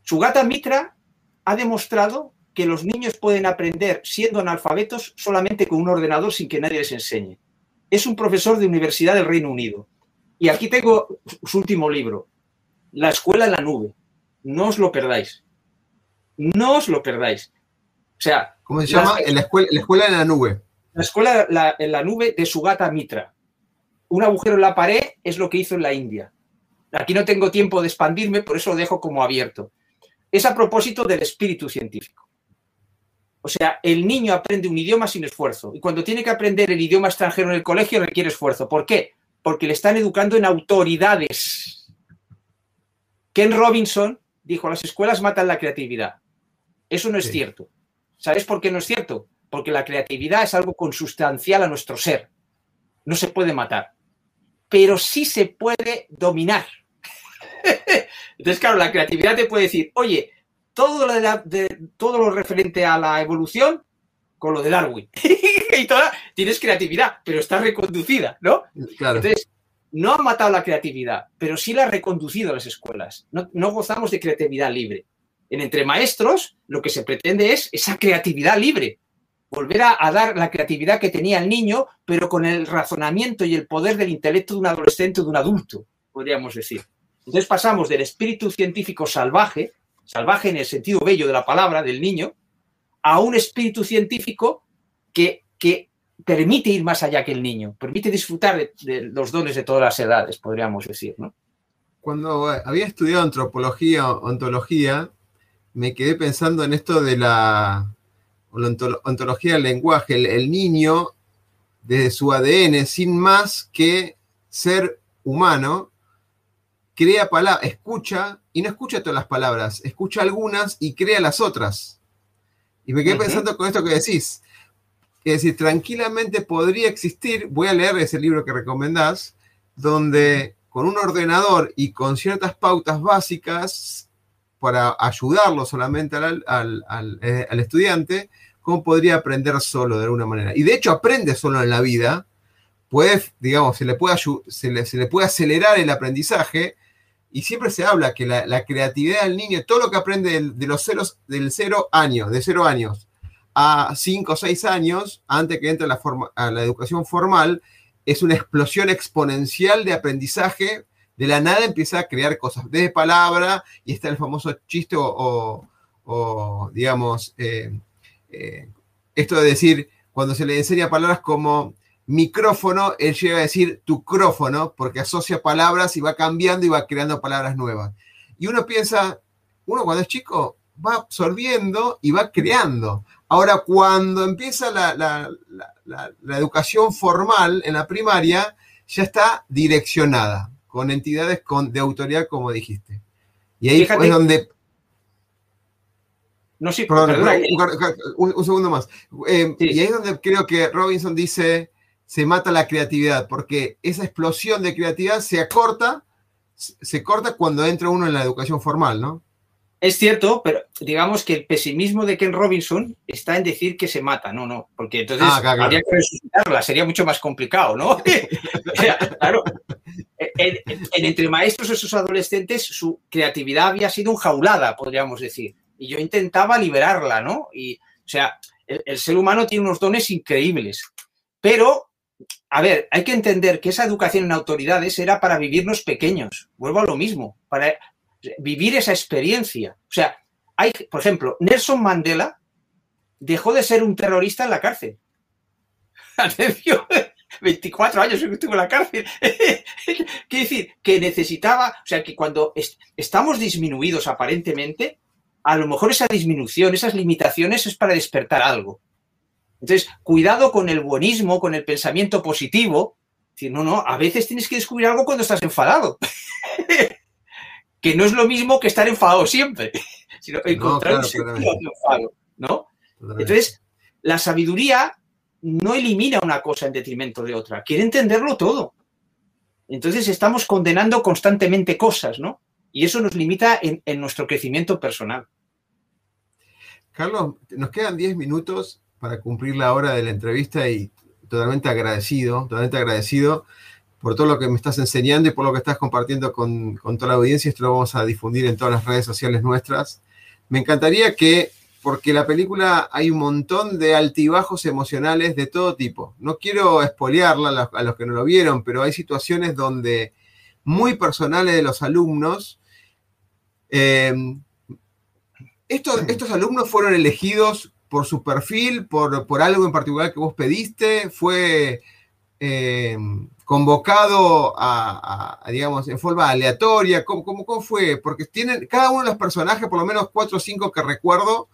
Sugata Mitra ha demostrado que los niños pueden aprender siendo analfabetos solamente con un ordenador sin que nadie les enseñe. Es un profesor de universidad del Reino Unido. Y aquí tengo su último libro, La escuela en la nube. No os lo perdáis. No os lo perdáis. O sea... ¿Cómo se llama? La, la, escuela, la escuela en la nube. La escuela la, en la nube de Sugata Mitra. Un agujero en la pared es lo que hizo en la India. Aquí no tengo tiempo de expandirme, por eso lo dejo como abierto. Es a propósito del espíritu científico. O sea, el niño aprende un idioma sin esfuerzo. Y cuando tiene que aprender el idioma extranjero en el colegio requiere esfuerzo. ¿Por qué? Porque le están educando en autoridades. Ken Robinson dijo, las escuelas matan la creatividad. Eso no es cierto. ¿Sabes por qué no es cierto? Porque la creatividad es algo consustancial a nuestro ser. No se puede matar. Pero sí se puede dominar. Entonces, claro, la creatividad te puede decir, oye, Todo lo, de la, de, todo lo referente a la evolución con lo de Darwin. Y toda, tienes creatividad, pero está reconducida, ¿no? Claro. Entonces, no ha matado la creatividad, pero sí la ha reconducido a las escuelas. No, no gozamos de creatividad libre. En Entre Maestros, lo que se pretende es esa creatividad libre. Volver a, a dar la creatividad que tenía el niño, pero con el razonamiento y el poder del intelecto de un adolescente o de un adulto, podríamos decir. Entonces, pasamos del espíritu científico salvaje, salvaje en el sentido bello de la palabra, del niño, a un espíritu científico que, que permite ir más allá que el niño, permite disfrutar de, de los dones de todas las edades, podríamos decir, ¿no? Cuando había estudiado antropología o ontología, me quedé pensando en esto de la, la ontología del lenguaje. El, el niño, desde su A D N, sin más que ser humano, crea palabras, escucha, y no escucha todas las palabras, escucha algunas y crea las otras. Y me quedé pensando uh-huh. con esto que decís. Es decir, tranquilamente podría existir, voy a leer ese libro que recomendás, donde con un ordenador y con ciertas pautas básicas, para ayudarlo solamente al, al, al, eh, al estudiante, cómo podría aprender solo de alguna manera. Y de hecho aprende solo en la vida, puede, digamos, se le puede, se le, se le puede acelerar el aprendizaje. Y siempre se habla que la, la creatividad del niño, todo lo que aprende de, de los ceros, del cero años, de cero años a cinco o seis años, antes que entre la forma, a la educación formal, es una explosión exponencial de aprendizaje. De la nada empieza a crear cosas desde palabra, y está el famoso chiste o, o, o digamos, eh, eh, esto de decir, cuando se le enseña palabras como... micrófono, él llega a decir tucrófono, porque asocia palabras y va cambiando y va creando palabras nuevas. Y uno piensa, uno cuando es chico va absorbiendo y va creando. Ahora, cuando empieza la, la, la, la, la educación formal en la primaria, ya está direccionada, con entidades con, de autoridad, como dijiste. Y ahí Fíjate. es donde... No, sí, perdón, perdón, perdón. Un, un segundo más. Eh, sí. Y ahí es donde creo que Robinson dice... se mata la creatividad, porque esa explosión de creatividad se acorta, se corta cuando entra uno en la educación formal, ¿no? Es cierto, pero digamos que el pesimismo de Ken Robinson está en decir que se mata, no, no, porque entonces ah, claro, habría claro. que resucitarla, sería mucho más complicado, ¿no? Claro, en, en Entre Maestros, esos adolescentes, su creatividad había sido enjaulada, podríamos decir, y yo intentaba liberarla, ¿no? Y, o sea, el, el ser humano tiene unos dones increíbles, pero... A ver, hay que entender que esa educación en autoridades era para vivirnos pequeños. Vuelvo a lo mismo, para vivir esa experiencia. O sea, hay, por ejemplo, Nelson Mandela dejó de ser un terrorista en la cárcel. Atención, veinticuatro años que estuvo en la cárcel. Quiere decir, que necesitaba... O sea, que cuando est- estamos disminuidos aparentemente, a lo mejor esa disminución, esas limitaciones es para despertar algo. Entonces, cuidado con el buenismo, con el pensamiento positivo. Decir, no, no, a veces tienes que descubrir algo cuando estás enfadado. Que no es lo mismo que estar enfadado siempre, sino encontrar no, claro, un sentido de enfado, ¿no? Totalmente. Entonces, la sabiduría no elimina una cosa en detrimento de otra. Quiere entenderlo todo. Entonces, estamos condenando constantemente cosas, ¿no? Y eso nos limita en, en nuestro crecimiento personal. Carlos, nos quedan diez minutos para cumplir la hora de la entrevista y totalmente agradecido, totalmente agradecido por todo lo que me estás enseñando y por lo que estás compartiendo con, con toda la audiencia. Esto lo vamos a difundir en todas las redes sociales nuestras. Me encantaría que, porque la película hay un montón de altibajos emocionales de todo tipo. No quiero espolearla a los que no lo vieron, pero hay situaciones donde muy personales de los alumnos. Eh, estos, estos alumnos fueron elegidos por su perfil, por, por algo en particular que vos pediste, fue eh, convocado a, a, a, digamos, en forma aleatoria. ¿Cómo, cómo, cómo fue? Porque tienen, cada uno de los personajes, por lo menos cuatro o cinco que recuerdo,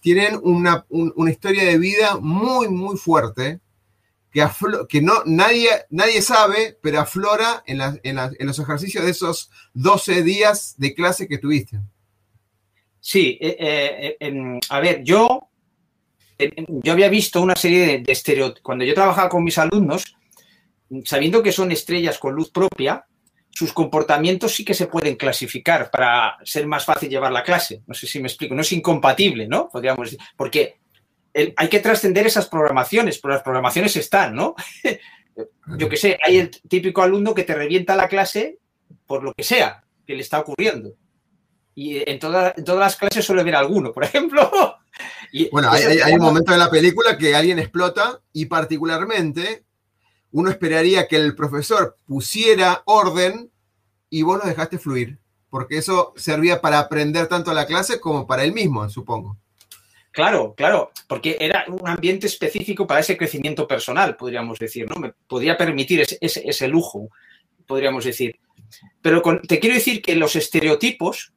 tienen una, un, una historia de vida muy, muy fuerte, que, aflo, que no, nadie, nadie sabe, pero aflora en, la, en, la, en los ejercicios de esos doce días de clase que tuviste. Sí, eh, eh, eh, a ver, yo... Yo había visto una serie de, de estereotipos. Cuando yo trabajaba con mis alumnos, sabiendo que son estrellas con luz propia, sus comportamientos sí que se pueden clasificar para ser más fácil llevar la clase. No sé si me explico. No es incompatible, ¿no? Podríamos decir. Porque el, hay que trascender esas programaciones, pero las programaciones están, ¿no? Yo qué sé, hay el típico alumno que te revienta la clase por lo que sea que le está ocurriendo. Y en, toda, en todas las clases suele haber alguno, por ejemplo. Y bueno, hay, hay, hay un momento de la película que alguien explota y particularmente uno esperaría que el profesor pusiera orden y vos lo dejaste fluir, porque eso servía para aprender tanto a la clase como para él mismo, supongo. Claro, claro, porque era un ambiente específico para ese crecimiento personal, podríamos decir, ¿no? Me podía permitir ese, ese, ese lujo, podríamos decir. Pero con, te quiero decir que los estereotipos,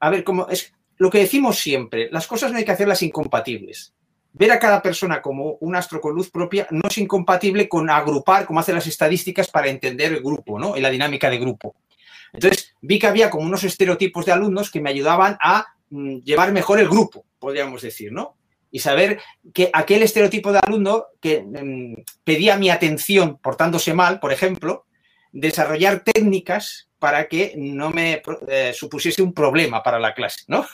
a ver, cómo es... Lo que decimos siempre, las cosas no hay que hacerlas incompatibles. Ver a cada persona como un astro con luz propia no es incompatible con agrupar, como hacen las estadísticas, para entender el grupo, ¿no? En la dinámica de grupo. Entonces, vi que había como unos estereotipos de alumnos que me ayudaban a mm, llevar mejor el grupo, podríamos decir, ¿no? Y saber que aquel estereotipo de alumno que mm, pedía mi atención portándose mal, por ejemplo, desarrollar técnicas para que no me eh, supusiese un problema para la clase, ¿no?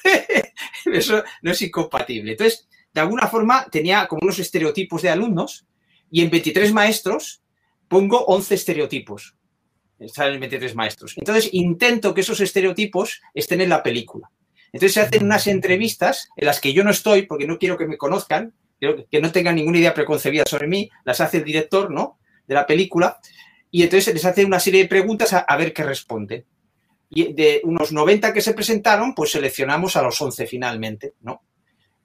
Eso no es incompatible. Entonces, de alguna forma, tenía como unos estereotipos de alumnos y en veintitrés maestros pongo once estereotipos. Están en veintitrés maestros. Entonces, intento que esos estereotipos estén en la película. Entonces, se hacen unas entrevistas en las que yo no estoy porque no quiero que me conozcan, que no tengan ninguna idea preconcebida sobre mí. Las hace el director, ¿no?, de la película. Y entonces se les hace una serie de preguntas a, a ver qué responde. Y de unos noventa que se presentaron, pues seleccionamos a los once finalmente, ¿no?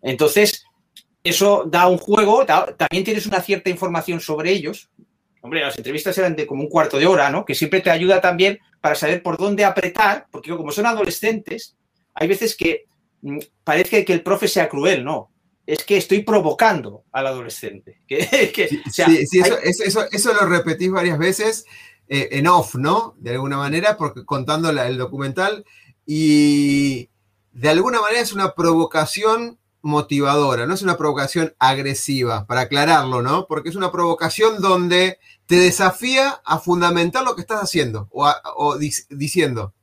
Entonces, eso da un juego, da, también tienes una cierta información sobre ellos. Hombre, las entrevistas eran de como un cuarto de hora, ¿no? Que siempre te ayuda también para saber por dónde apretar, porque como son adolescentes, hay veces que mmm, parece que el profe sea cruel, ¿no? Es que estoy provocando al adolescente. Que, que, sí, o sea, sí, sí, eso, hay... eso, eso, eso lo repetís varias veces eh, en off, ¿no? De alguna manera, porque contando la, el documental. Y de alguna manera es una provocación motivadora, no es una provocación agresiva, para aclararlo, ¿no? Porque es una provocación donde te desafía a fundamentar lo que estás haciendo o, a, o dis, diciendo.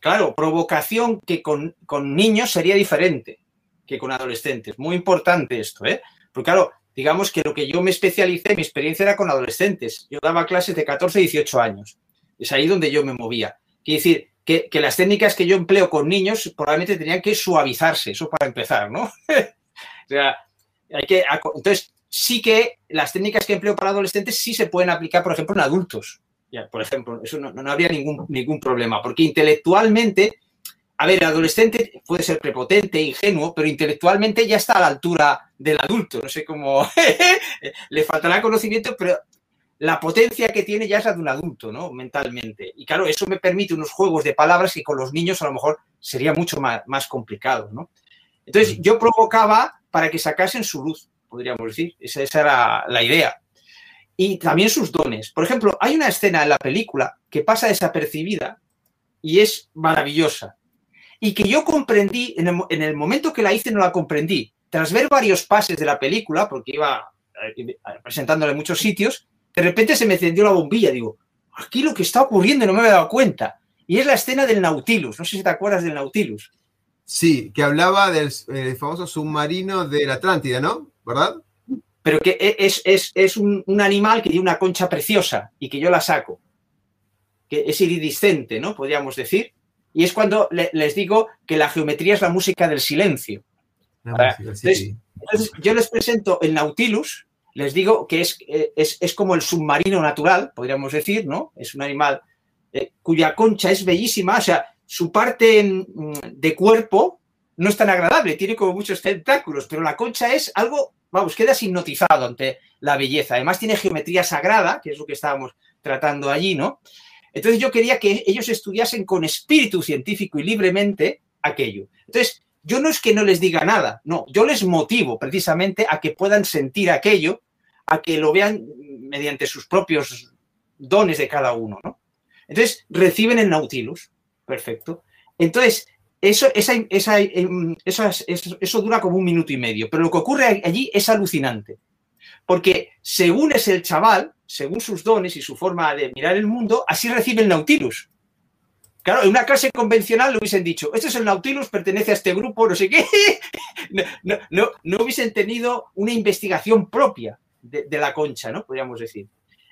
Claro, provocación que con, con niños sería diferente que con adolescentes. Muy importante esto, ¿eh? Porque claro, digamos que lo que yo me especialicé, mi experiencia era con adolescentes. Yo daba clases de catorce a dieciocho años. Es ahí donde yo me movía. Quiere decir, que, que las técnicas que yo empleo con niños probablemente tenían que suavizarse, eso para empezar, ¿no? O sea, hay que... Entonces, sí que las técnicas que empleo para adolescentes sí se pueden aplicar, por ejemplo, en adultos. Ya, por ejemplo, eso no, no habría ningún, ningún problema, porque intelectualmente... A ver, el adolescente puede ser prepotente, ingenuo, pero intelectualmente ya está a la altura del adulto. No sé cómo... Le faltará conocimiento, pero la potencia que tiene ya es la de un adulto, ¿no? Mentalmente. Y claro, eso me permite unos juegos de palabras que con los niños a lo mejor sería mucho más, más complicado, ¿no? Entonces, yo provocaba para que sacasen su luz. podríamos decir. Esa, esa era la idea. Y también sus dones. Por ejemplo, hay una escena en la película que pasa desapercibida y es maravillosa. Y que yo comprendí, en el, en el momento que la hice no la comprendí. Tras ver varios pases de la película, porque iba presentándole en muchos sitios, de repente se me encendió la bombilla. Digo, aquí lo que está ocurriendo no me había dado cuenta. Y es la escena del Nautilus. No sé si te acuerdas del Nautilus. Sí, que hablaba del eh, famoso submarino de la Atlántida, ¿no? ¿Verdad? Pero que es, es, es un, un animal que tiene una concha preciosa y que yo la saco. Que es iridiscente, ¿no? Podríamos decir. Y es cuando le, les digo que la geometría es la música del silencio. No, música, entonces, sí. Entonces, yo les presento el Nautilus, les digo que es, es, es como el submarino natural, podríamos decir, ¿no? Es un animal eh, cuya concha es bellísima, o sea, su parte de cuerpo no es tan agradable, tiene como muchos tentáculos, pero la concha es algo... Vamos, quedas hipnotizado ante la belleza. Además, tiene geometría sagrada, que es lo que estábamos tratando allí, ¿no? Entonces, yo quería que ellos estudiasen con espíritu científico y libremente aquello. Entonces, yo no es que no les diga nada, no. Yo les motivo, precisamente, a que puedan sentir aquello, a que lo vean mediante sus propios dones de cada uno, ¿no? Entonces, reciben el Nautilus. Perfecto. Entonces... Eso, esa, esa, eso, eso dura como un minuto y medio, pero lo que ocurre allí es alucinante, porque según es el chaval, según sus dones y su forma de mirar el mundo, así recibe el Nautilus. Claro, en una clase convencional le hubiesen dicho, este es el Nautilus, pertenece a este grupo, no sé qué, no, no, no, no hubiesen tenido una investigación propia de, de la concha, ¿no? Podríamos decir.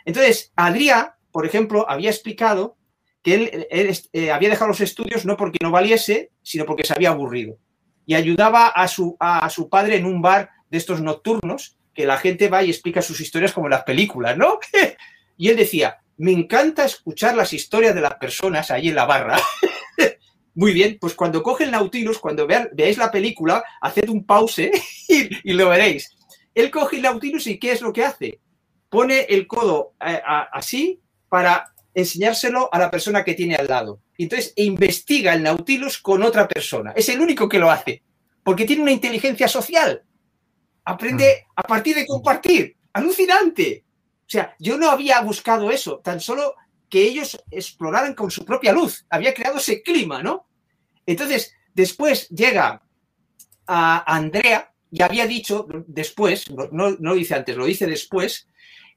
Entonces, Adrià, por ejemplo, había explicado que él, él eh, había dejado los estudios no porque no valiese, sino porque se había aburrido. Y ayudaba a su, a, a su padre en un bar de estos nocturnos, que la gente va y explica sus historias como en las películas, ¿no? Y él decía, me encanta escuchar las historias de las personas ahí en la barra. Muy bien, pues cuando coge el Nautilus, cuando vea, veáis la película, haced un pause y, y lo veréis. Él coge el Nautilus y ¿qué es lo que hace? Pone el codo eh, a, así para... enseñárselo a la persona que tiene al lado. Entonces, investiga el Nautilus con otra persona. Es el único que lo hace, porque tiene una inteligencia social. Aprende a partir de compartir. ¡Alucinante! O sea, yo no había buscado eso, tan solo que ellos exploraran con su propia luz. Había creado ese clima, ¿no? Entonces, después llega a Andrea y había dicho después, no, no lo dice antes, lo dice después,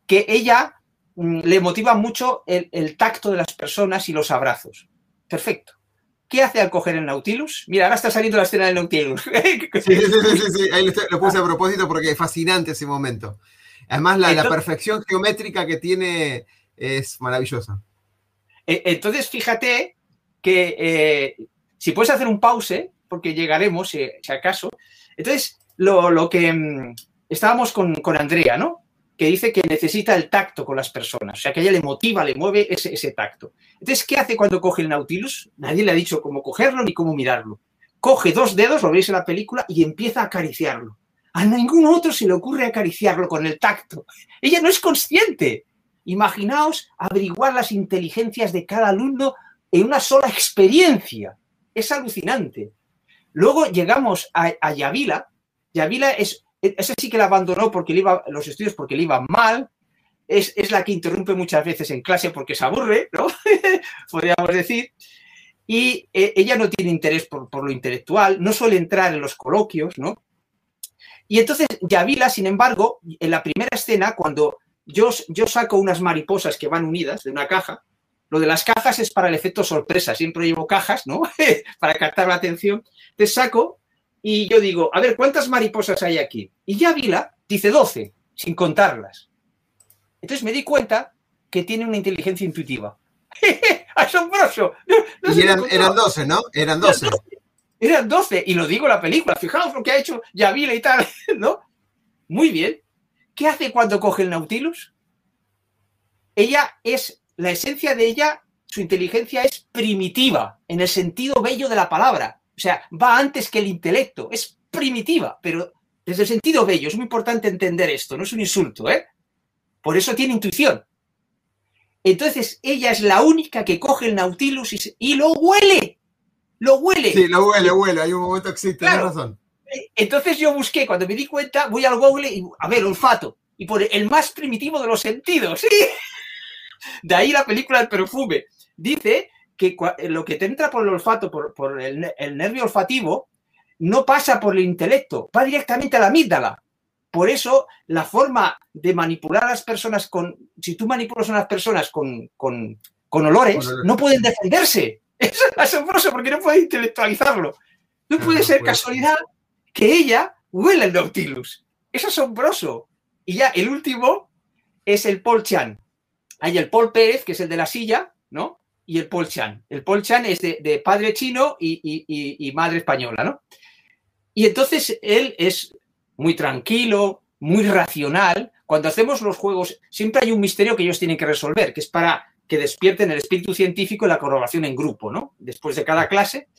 que ella... le motiva mucho el, el tacto de las personas y los abrazos. Perfecto. ¿Qué hace al coger el Nautilus? Mira, ahora está saliendo la escena del Nautilus. Sí, sí, sí, sí, sí. Ahí lo puse a propósito porque es fascinante ese momento. Además, la, entonces, la perfección geométrica que tiene es maravillosa. Entonces, fíjate que eh, si puedes hacer un pause, porque llegaremos, si, si acaso. Entonces, lo, lo que mmm, estábamos con, con Andrea, ¿no? Que dice que necesita el tacto con las personas. O sea, que ella le motiva, le mueve ese, ese tacto. Entonces, ¿qué hace cuando coge el Nautilus? Nadie le ha dicho cómo cogerlo ni cómo mirarlo. Coge dos dedos, lo veis en la película, y empieza a acariciarlo. A ningún otro se le ocurre acariciarlo con el tacto. Ella no es consciente. Imaginaos averiguar las inteligencias de cada alumno en una sola experiencia. Es alucinante. Luego llegamos a, a Yavila. Yavila es... Esa sí que la abandonó porque le iba, los estudios porque le iban mal. Es, es la que interrumpe muchas veces en clase porque se aburre, ¿no? Podríamos decir. Y eh, ella no tiene interés por, por lo intelectual, no suele entrar en los coloquios, ¿no? Y entonces Yavila, sin embargo, en la primera escena, cuando yo, yo saco unas mariposas que van unidas de una caja, lo de las cajas es para el efecto sorpresa, siempre llevo cajas, ¿no? Para captar la atención. Te saco... Y yo digo, a ver, ¿cuántas mariposas hay aquí? Y Yavila dice doce, sin contarlas. Entonces me di cuenta que tiene una inteligencia intuitiva. ¡Asombroso! No, no y eran, eran doce, ¿no? Eran doce. Eran doce, y lo digo en la película. Fijaos lo que ha hecho Yavila y tal, ¿no? Muy bien. ¿Qué hace cuando coge el Nautilus? Ella es, la esencia de ella, su inteligencia es primitiva, en el sentido bello de la palabra. O sea, va antes que el intelecto, es primitiva, pero desde el sentido bello. Es muy importante entender esto, no es un insulto, ¿eh? Por eso tiene intuición. Entonces, ella es la única que coge el Nautilus y, se, y lo huele, lo huele. Sí, lo huele, lo huele, hay un momento que sí, tenés claro, razón. Entonces yo busqué, cuando me di cuenta, voy al Google y a ver, olfato, y pone el más primitivo de los sentidos, ¿sí? De ahí la película El perfume. Dice que lo que te entra por el olfato, por, por el, el nervio olfativo, no pasa por el intelecto, va directamente a la amígdala. Por eso, la forma de manipular a las personas con... Si tú manipulas a las personas con, con, con olores, con olor. No pueden defenderse. Eso es asombroso porque no pueden intelectualizarlo. No puede no, ser no puede casualidad ser. Que ella huela el Nautilus. Es asombroso. Y ya el último es el Paul Chan. Hay el Paul Pérez, que es el de la silla, ¿no? Y el Paul Chan. El Paul Chan es de, de padre chino y, y, y, y madre española, ¿no? Y entonces él es muy tranquilo, muy racional. Cuando hacemos los juegos, siempre hay un misterio que ellos tienen que resolver, que es para que despierten el espíritu científico y la corroboración en grupo, ¿no? Después de cada clase.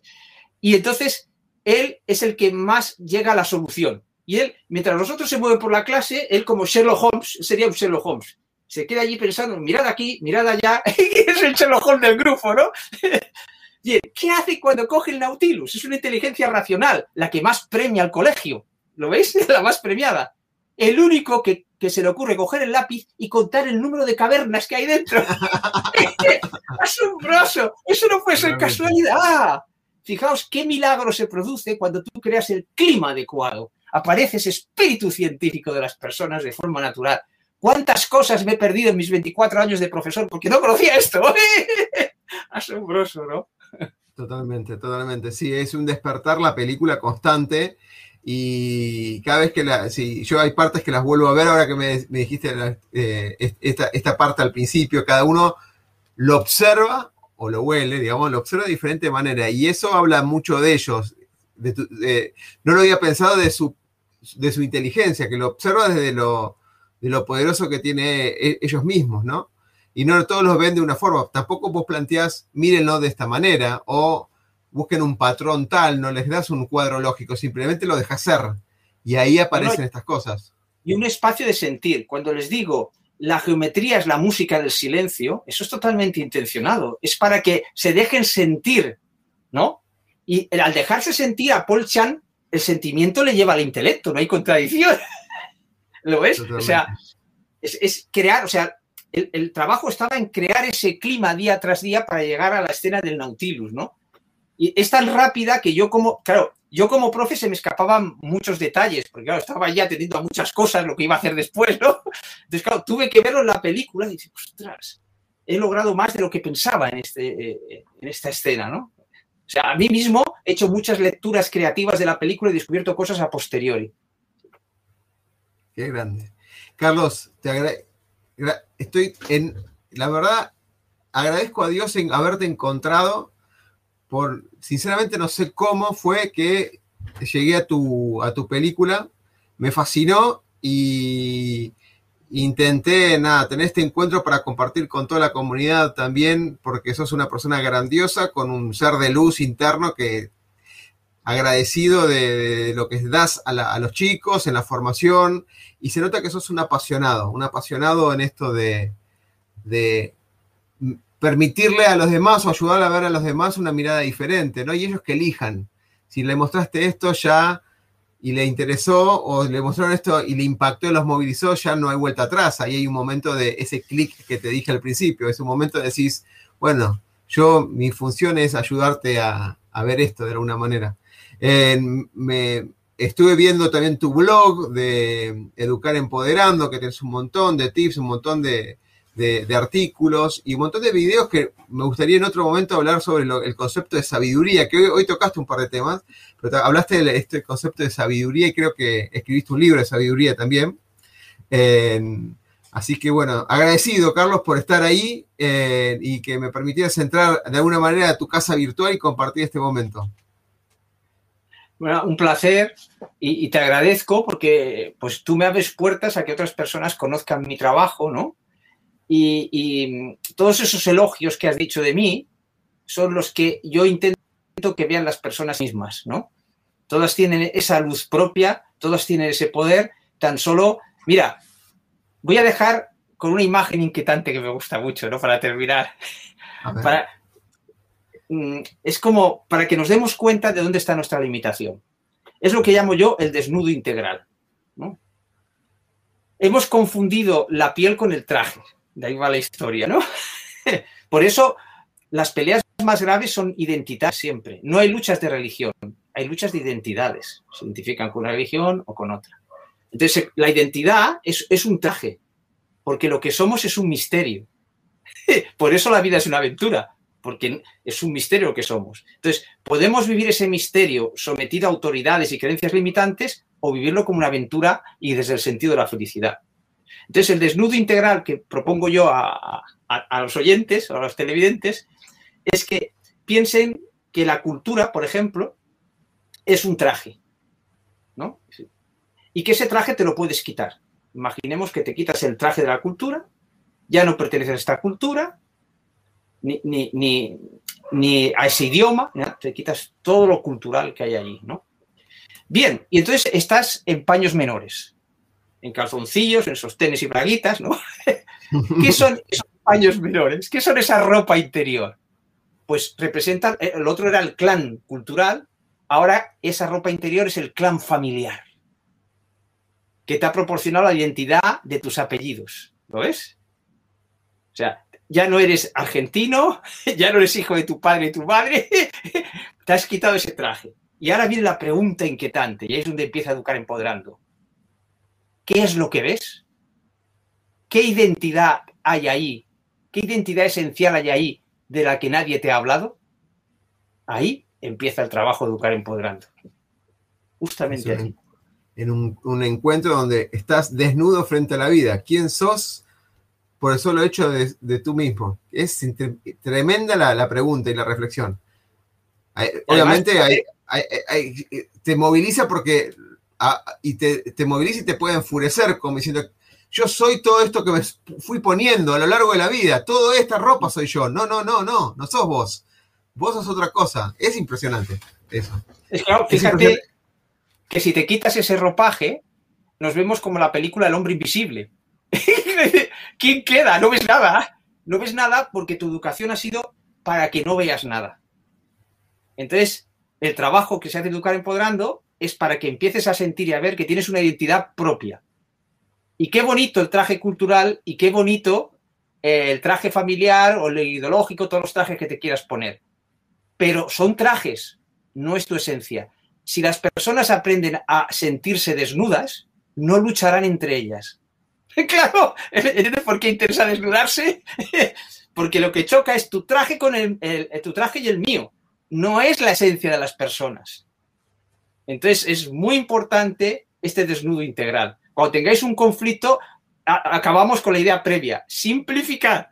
Y entonces él es el que más llega a la solución. Y él, mientras los otros se mueven por la clase, él como Sherlock Holmes, sería un Sherlock Holmes. Se queda allí pensando, mirad aquí, mirad allá, es el Sherlock Holmes del grupo, ¿no? Bien, ¿qué hace cuando coge el Nautilus? Es una inteligencia racional, la que más premia al colegio. ¿Lo veis? La más premiada. El único que, que se le ocurre coger el lápiz y contar el número de cavernas que hay dentro. ¡Asombroso! Eso no puede ser casualidad. Fijaos qué milagro se produce cuando tú creas el clima adecuado. Aparece ese espíritu científico de las personas de forma natural. ¿Cuántas cosas me he perdido en mis veinticuatro años de profesor porque no conocía esto? Asombroso, ¿no? Totalmente, totalmente. Sí, es un despertar la película constante. Y cada vez que la... Sí, yo hay partes que las vuelvo a ver ahora que me, me dijiste la, eh, esta, esta parte al principio. Cada uno lo observa o lo huele, digamos, lo observa de diferente manera. Y eso habla mucho de ellos. De tu, de, no lo había pensado de su, de su inteligencia, que lo observa desde lo, de lo poderoso que tiene e, ellos mismos, ¿no? Y no todos los ven de una forma. Tampoco vos planteás, mírenlo de esta manera o... busquen un patrón tal, no les das un cuadro lógico, simplemente lo dejas ser. Y ahí aparecen no, estas cosas. Y un espacio de sentir. Cuando les digo, la geometría es la música del silencio, eso es totalmente intencionado. Es para que se dejen sentir, ¿no? Y al dejarse sentir a Paul Chan, el sentimiento le lleva al intelecto, no hay contradicción. ¿Lo ves? Totalmente. O sea, es, es crear, o sea, el, el trabajo estaba en crear ese clima día tras día para llegar a la escena del Nautilus, ¿no? Y es tan rápida que yo como, claro, yo como profe se me escapaban muchos detalles, porque claro, estaba ya atendiendo a muchas cosas, lo que iba a hacer después, ¿no? Entonces, claro, tuve que verlo en la película y dije, ostras, he logrado más de lo que pensaba en, este, eh, en esta escena, ¿no? O sea, a mí mismo he hecho muchas lecturas creativas de la película y descubierto cosas a posteriori. Qué grande. Carlos, te agradezco. Estoy en, la verdad, agradezco a Dios en haberte encontrado. Por, sinceramente no sé cómo fue que llegué a tu, a tu película, me fascinó y intenté nada, tener este encuentro para compartir con toda la comunidad también, porque sos una persona grandiosa con un ser de luz interno que agradecido de, de lo que das a, la, a los chicos en la formación, y se nota que sos un apasionado, un apasionado en esto de... de permitirle a los demás o ayudarle a ver a los demás una mirada diferente, ¿no? Y ellos que elijan. Si le mostraste esto ya y le interesó, o le mostraron esto y le impactó, los movilizó, ya no hay vuelta atrás. Ahí hay un momento de ese clic que te dije al principio. Es un momento de decir, bueno, yo, mi función es ayudarte a, a ver esto de alguna manera. Eh, me estuve viendo también tu blog de Educar Empoderando, que tenés un montón de tips, un montón de... De, de artículos y un montón de videos que me gustaría en otro momento hablar sobre lo, el concepto de sabiduría, que hoy, hoy tocaste un par de temas, pero te, hablaste de este concepto de sabiduría y creo que escribiste un libro de sabiduría también. Eh, así que, bueno, agradecido, Carlos, por estar ahí eh, y que me permitieras entrar de alguna manera a tu casa virtual y compartir este momento. Bueno, un placer y, y te agradezco porque pues tú me abres puertas a que otras personas conozcan mi trabajo, ¿no? Y, y todos esos elogios que has dicho de mí son los que yo intento que vean las personas mismas, ¿no? Todas tienen esa luz propia, todas tienen ese poder, tan solo... Mira, voy a dejar con una imagen inquietante que me gusta mucho, ¿no? Para terminar. Para, es como para que nos demos cuenta de dónde está nuestra limitación. Es lo que llamo yo el desnudo integral, ¿no? Hemos confundido la piel con el traje. De ahí va la historia, ¿no? Por eso las peleas más graves son identitarias siempre. No hay luchas de religión, hay luchas de identidades. Se identifican con una religión o con otra. Entonces, la identidad es, es un traje, porque lo que somos es un misterio. Por eso la vida es una aventura, porque es un misterio lo que somos. Entonces, podemos vivir ese misterio sometido a autoridades y creencias limitantes o vivirlo como una aventura y desde el sentido de la felicidad. Entonces, el desnudo integral que propongo yo a, a, a los oyentes, a los televidentes, es que piensen que la cultura, por ejemplo, es un traje, ¿no? Y que ese traje te lo puedes quitar. Imaginemos que te quitas el traje de la cultura, ya no perteneces a esta cultura, ni, ni, ni, ni a ese idioma, ¿no? Te quitas todo lo cultural que hay allí, ¿no? Bien, y entonces estás en paños menores, en calzoncillos, en sostenes y braguitas, ¿no? ¿Qué son esos paños menores? ¿Qué son esa ropa interior? Pues representan, el otro era el clan cultural, ahora esa ropa interior es el clan familiar, que te ha proporcionado la identidad de tus apellidos, ¿lo ves? O sea, ya no eres argentino, ya no eres hijo de tu padre y tu madre, te has quitado ese traje. Y ahora viene la pregunta inquietante, y ahí es donde empieza a educar empoderando. ¿Qué es lo que ves? ¿Qué identidad hay ahí? ¿Qué identidad esencial hay ahí de la que nadie te ha hablado? Ahí empieza el trabajo de educar empoderando. Justamente allí. En un, un encuentro donde estás desnudo frente a la vida. ¿Quién sos? Por el solo hecho de, de tú mismo. Es tremenda la, la pregunta y la reflexión. Hay, obviamente además, hay, hay, hay, hay, te moviliza porque a, y te, te moviliza y te puede enfurecer como diciendo, yo soy todo esto que me fui poniendo a lo largo de la vida, toda esta ropa soy yo. No, no, no, no, no sos vos. Vos sos otra cosa. Es impresionante eso. Es claro, fíjate. Es que si te quitas ese ropaje, nos vemos como la película El Hombre Invisible. ¿Quién queda? No ves nada. No ves nada porque tu educación ha sido para que no veas nada. Entonces, el trabajo que se hace Educar Empoderando es para que empieces a sentir y a ver que tienes una identidad propia. Y qué bonito el traje cultural y qué bonito el traje familiar o el ideológico, todos los trajes que te quieras poner. Pero son trajes, no es tu esencia. Si las personas aprenden a sentirse desnudas, no lucharán entre ellas. Claro, ¿entiendes por qué interesa desnudarse? Porque lo que choca es tu traje con el, el, tu traje y el mío. No es la esencia de las personas. Entonces, es muy importante este desnudo integral. Cuando tengáis un conflicto, a, acabamos con la idea previa. Simplificar.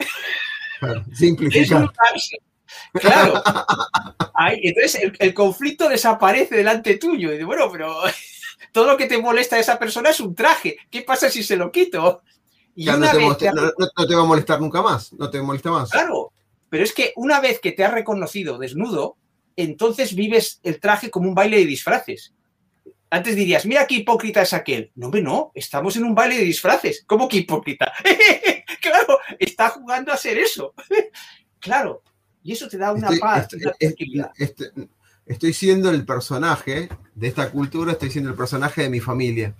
Claro, simplificar. Claro. Ahí, entonces, el, el conflicto desaparece delante tuyo. Y de, bueno, pero todo lo que te molesta de esa persona es un traje. ¿Qué pasa si se lo quito? Y claro, una no, te vez molesta, te... No, no te va a molestar nunca más. No te molesta más. Claro. Pero es que una vez que te has reconocido desnudo, entonces vives el traje como un baile de disfraces. Antes dirías, mira qué hipócrita es aquel. No, hombre, no, estamos en un baile de disfraces. ¿Cómo que hipócrita? Claro, está jugando a ser eso. Claro, y eso te da una estoy, paz. Estoy, una tranquilidad. Estoy, estoy siendo el personaje de esta cultura, estoy siendo el personaje de mi familia.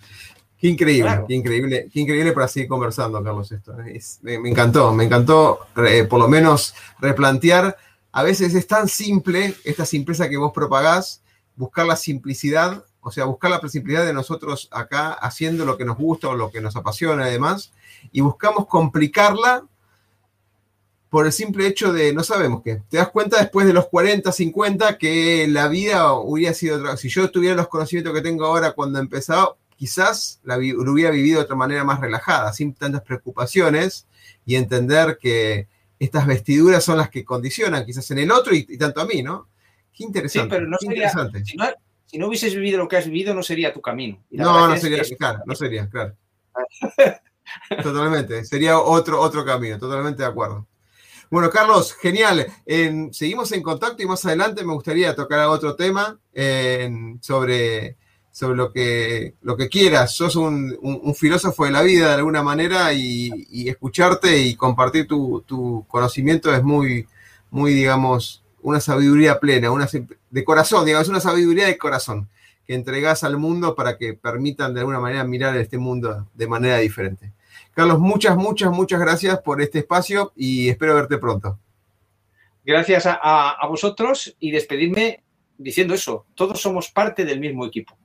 Qué increíble, claro. qué increíble, qué increíble para seguir conversando, Carlos, esto. Es, me, me encantó, me encantó eh, por lo menos replantear. A veces es tan simple esta simpleza que vos propagás, buscar la simplicidad. O sea, buscar la simplicidad de nosotros acá, haciendo lo que nos gusta o lo que nos apasiona, además, y buscamos complicarla por el simple hecho de no sabemos qué. Te das cuenta después de los cuarenta, cincuenta, que la vida hubiera sido otra. Si yo tuviera los conocimientos que tengo ahora cuando empezaba, quizás la vi- lo hubiera vivido de otra manera más relajada, sin tantas preocupaciones, y entender que estas vestiduras son las que condicionan, quizás en el otro y, y tanto a mí, ¿no? Qué interesante. Sí, pero no sería, interesante. Si no hay... Si no hubieses vivido lo que has vivido, no sería tu camino. No, no sería, es... claro, no sería, claro. Totalmente, sería otro, otro camino, totalmente de acuerdo. Bueno, Carlos, genial. Eh, seguimos en contacto y más adelante me gustaría tocar otro tema eh, sobre, sobre lo que, lo que quieras. Sos un, un, un filósofo de la vida de alguna manera y, y escucharte y compartir tu, tu conocimiento es muy, muy, digamos... una sabiduría plena, una de corazón, digamos, una sabiduría de corazón, que entregás al mundo para que permitan de alguna manera mirar este mundo de manera diferente. Carlos, muchas, muchas, muchas gracias por este espacio y espero verte pronto. Gracias a, a, a vosotros y despedirme diciendo eso, todos somos parte del mismo equipo.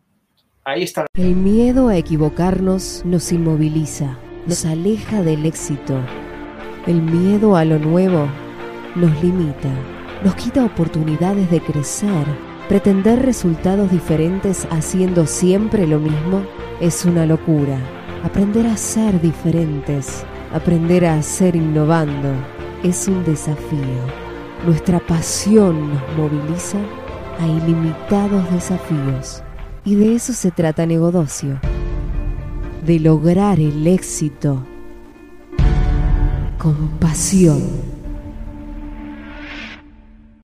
Ahí está. El miedo a equivocarnos nos inmoviliza, nos aleja del éxito. El miedo a lo nuevo nos limita, nos quita oportunidades de crecer. Pretender resultados diferentes haciendo siempre lo mismo es una locura. Aprender a ser diferentes, aprender a ser innovando, es un desafío. Nuestra pasión nos moviliza a ilimitados desafíos. Y de eso se trata Negodocio, de lograr el éxito con pasión.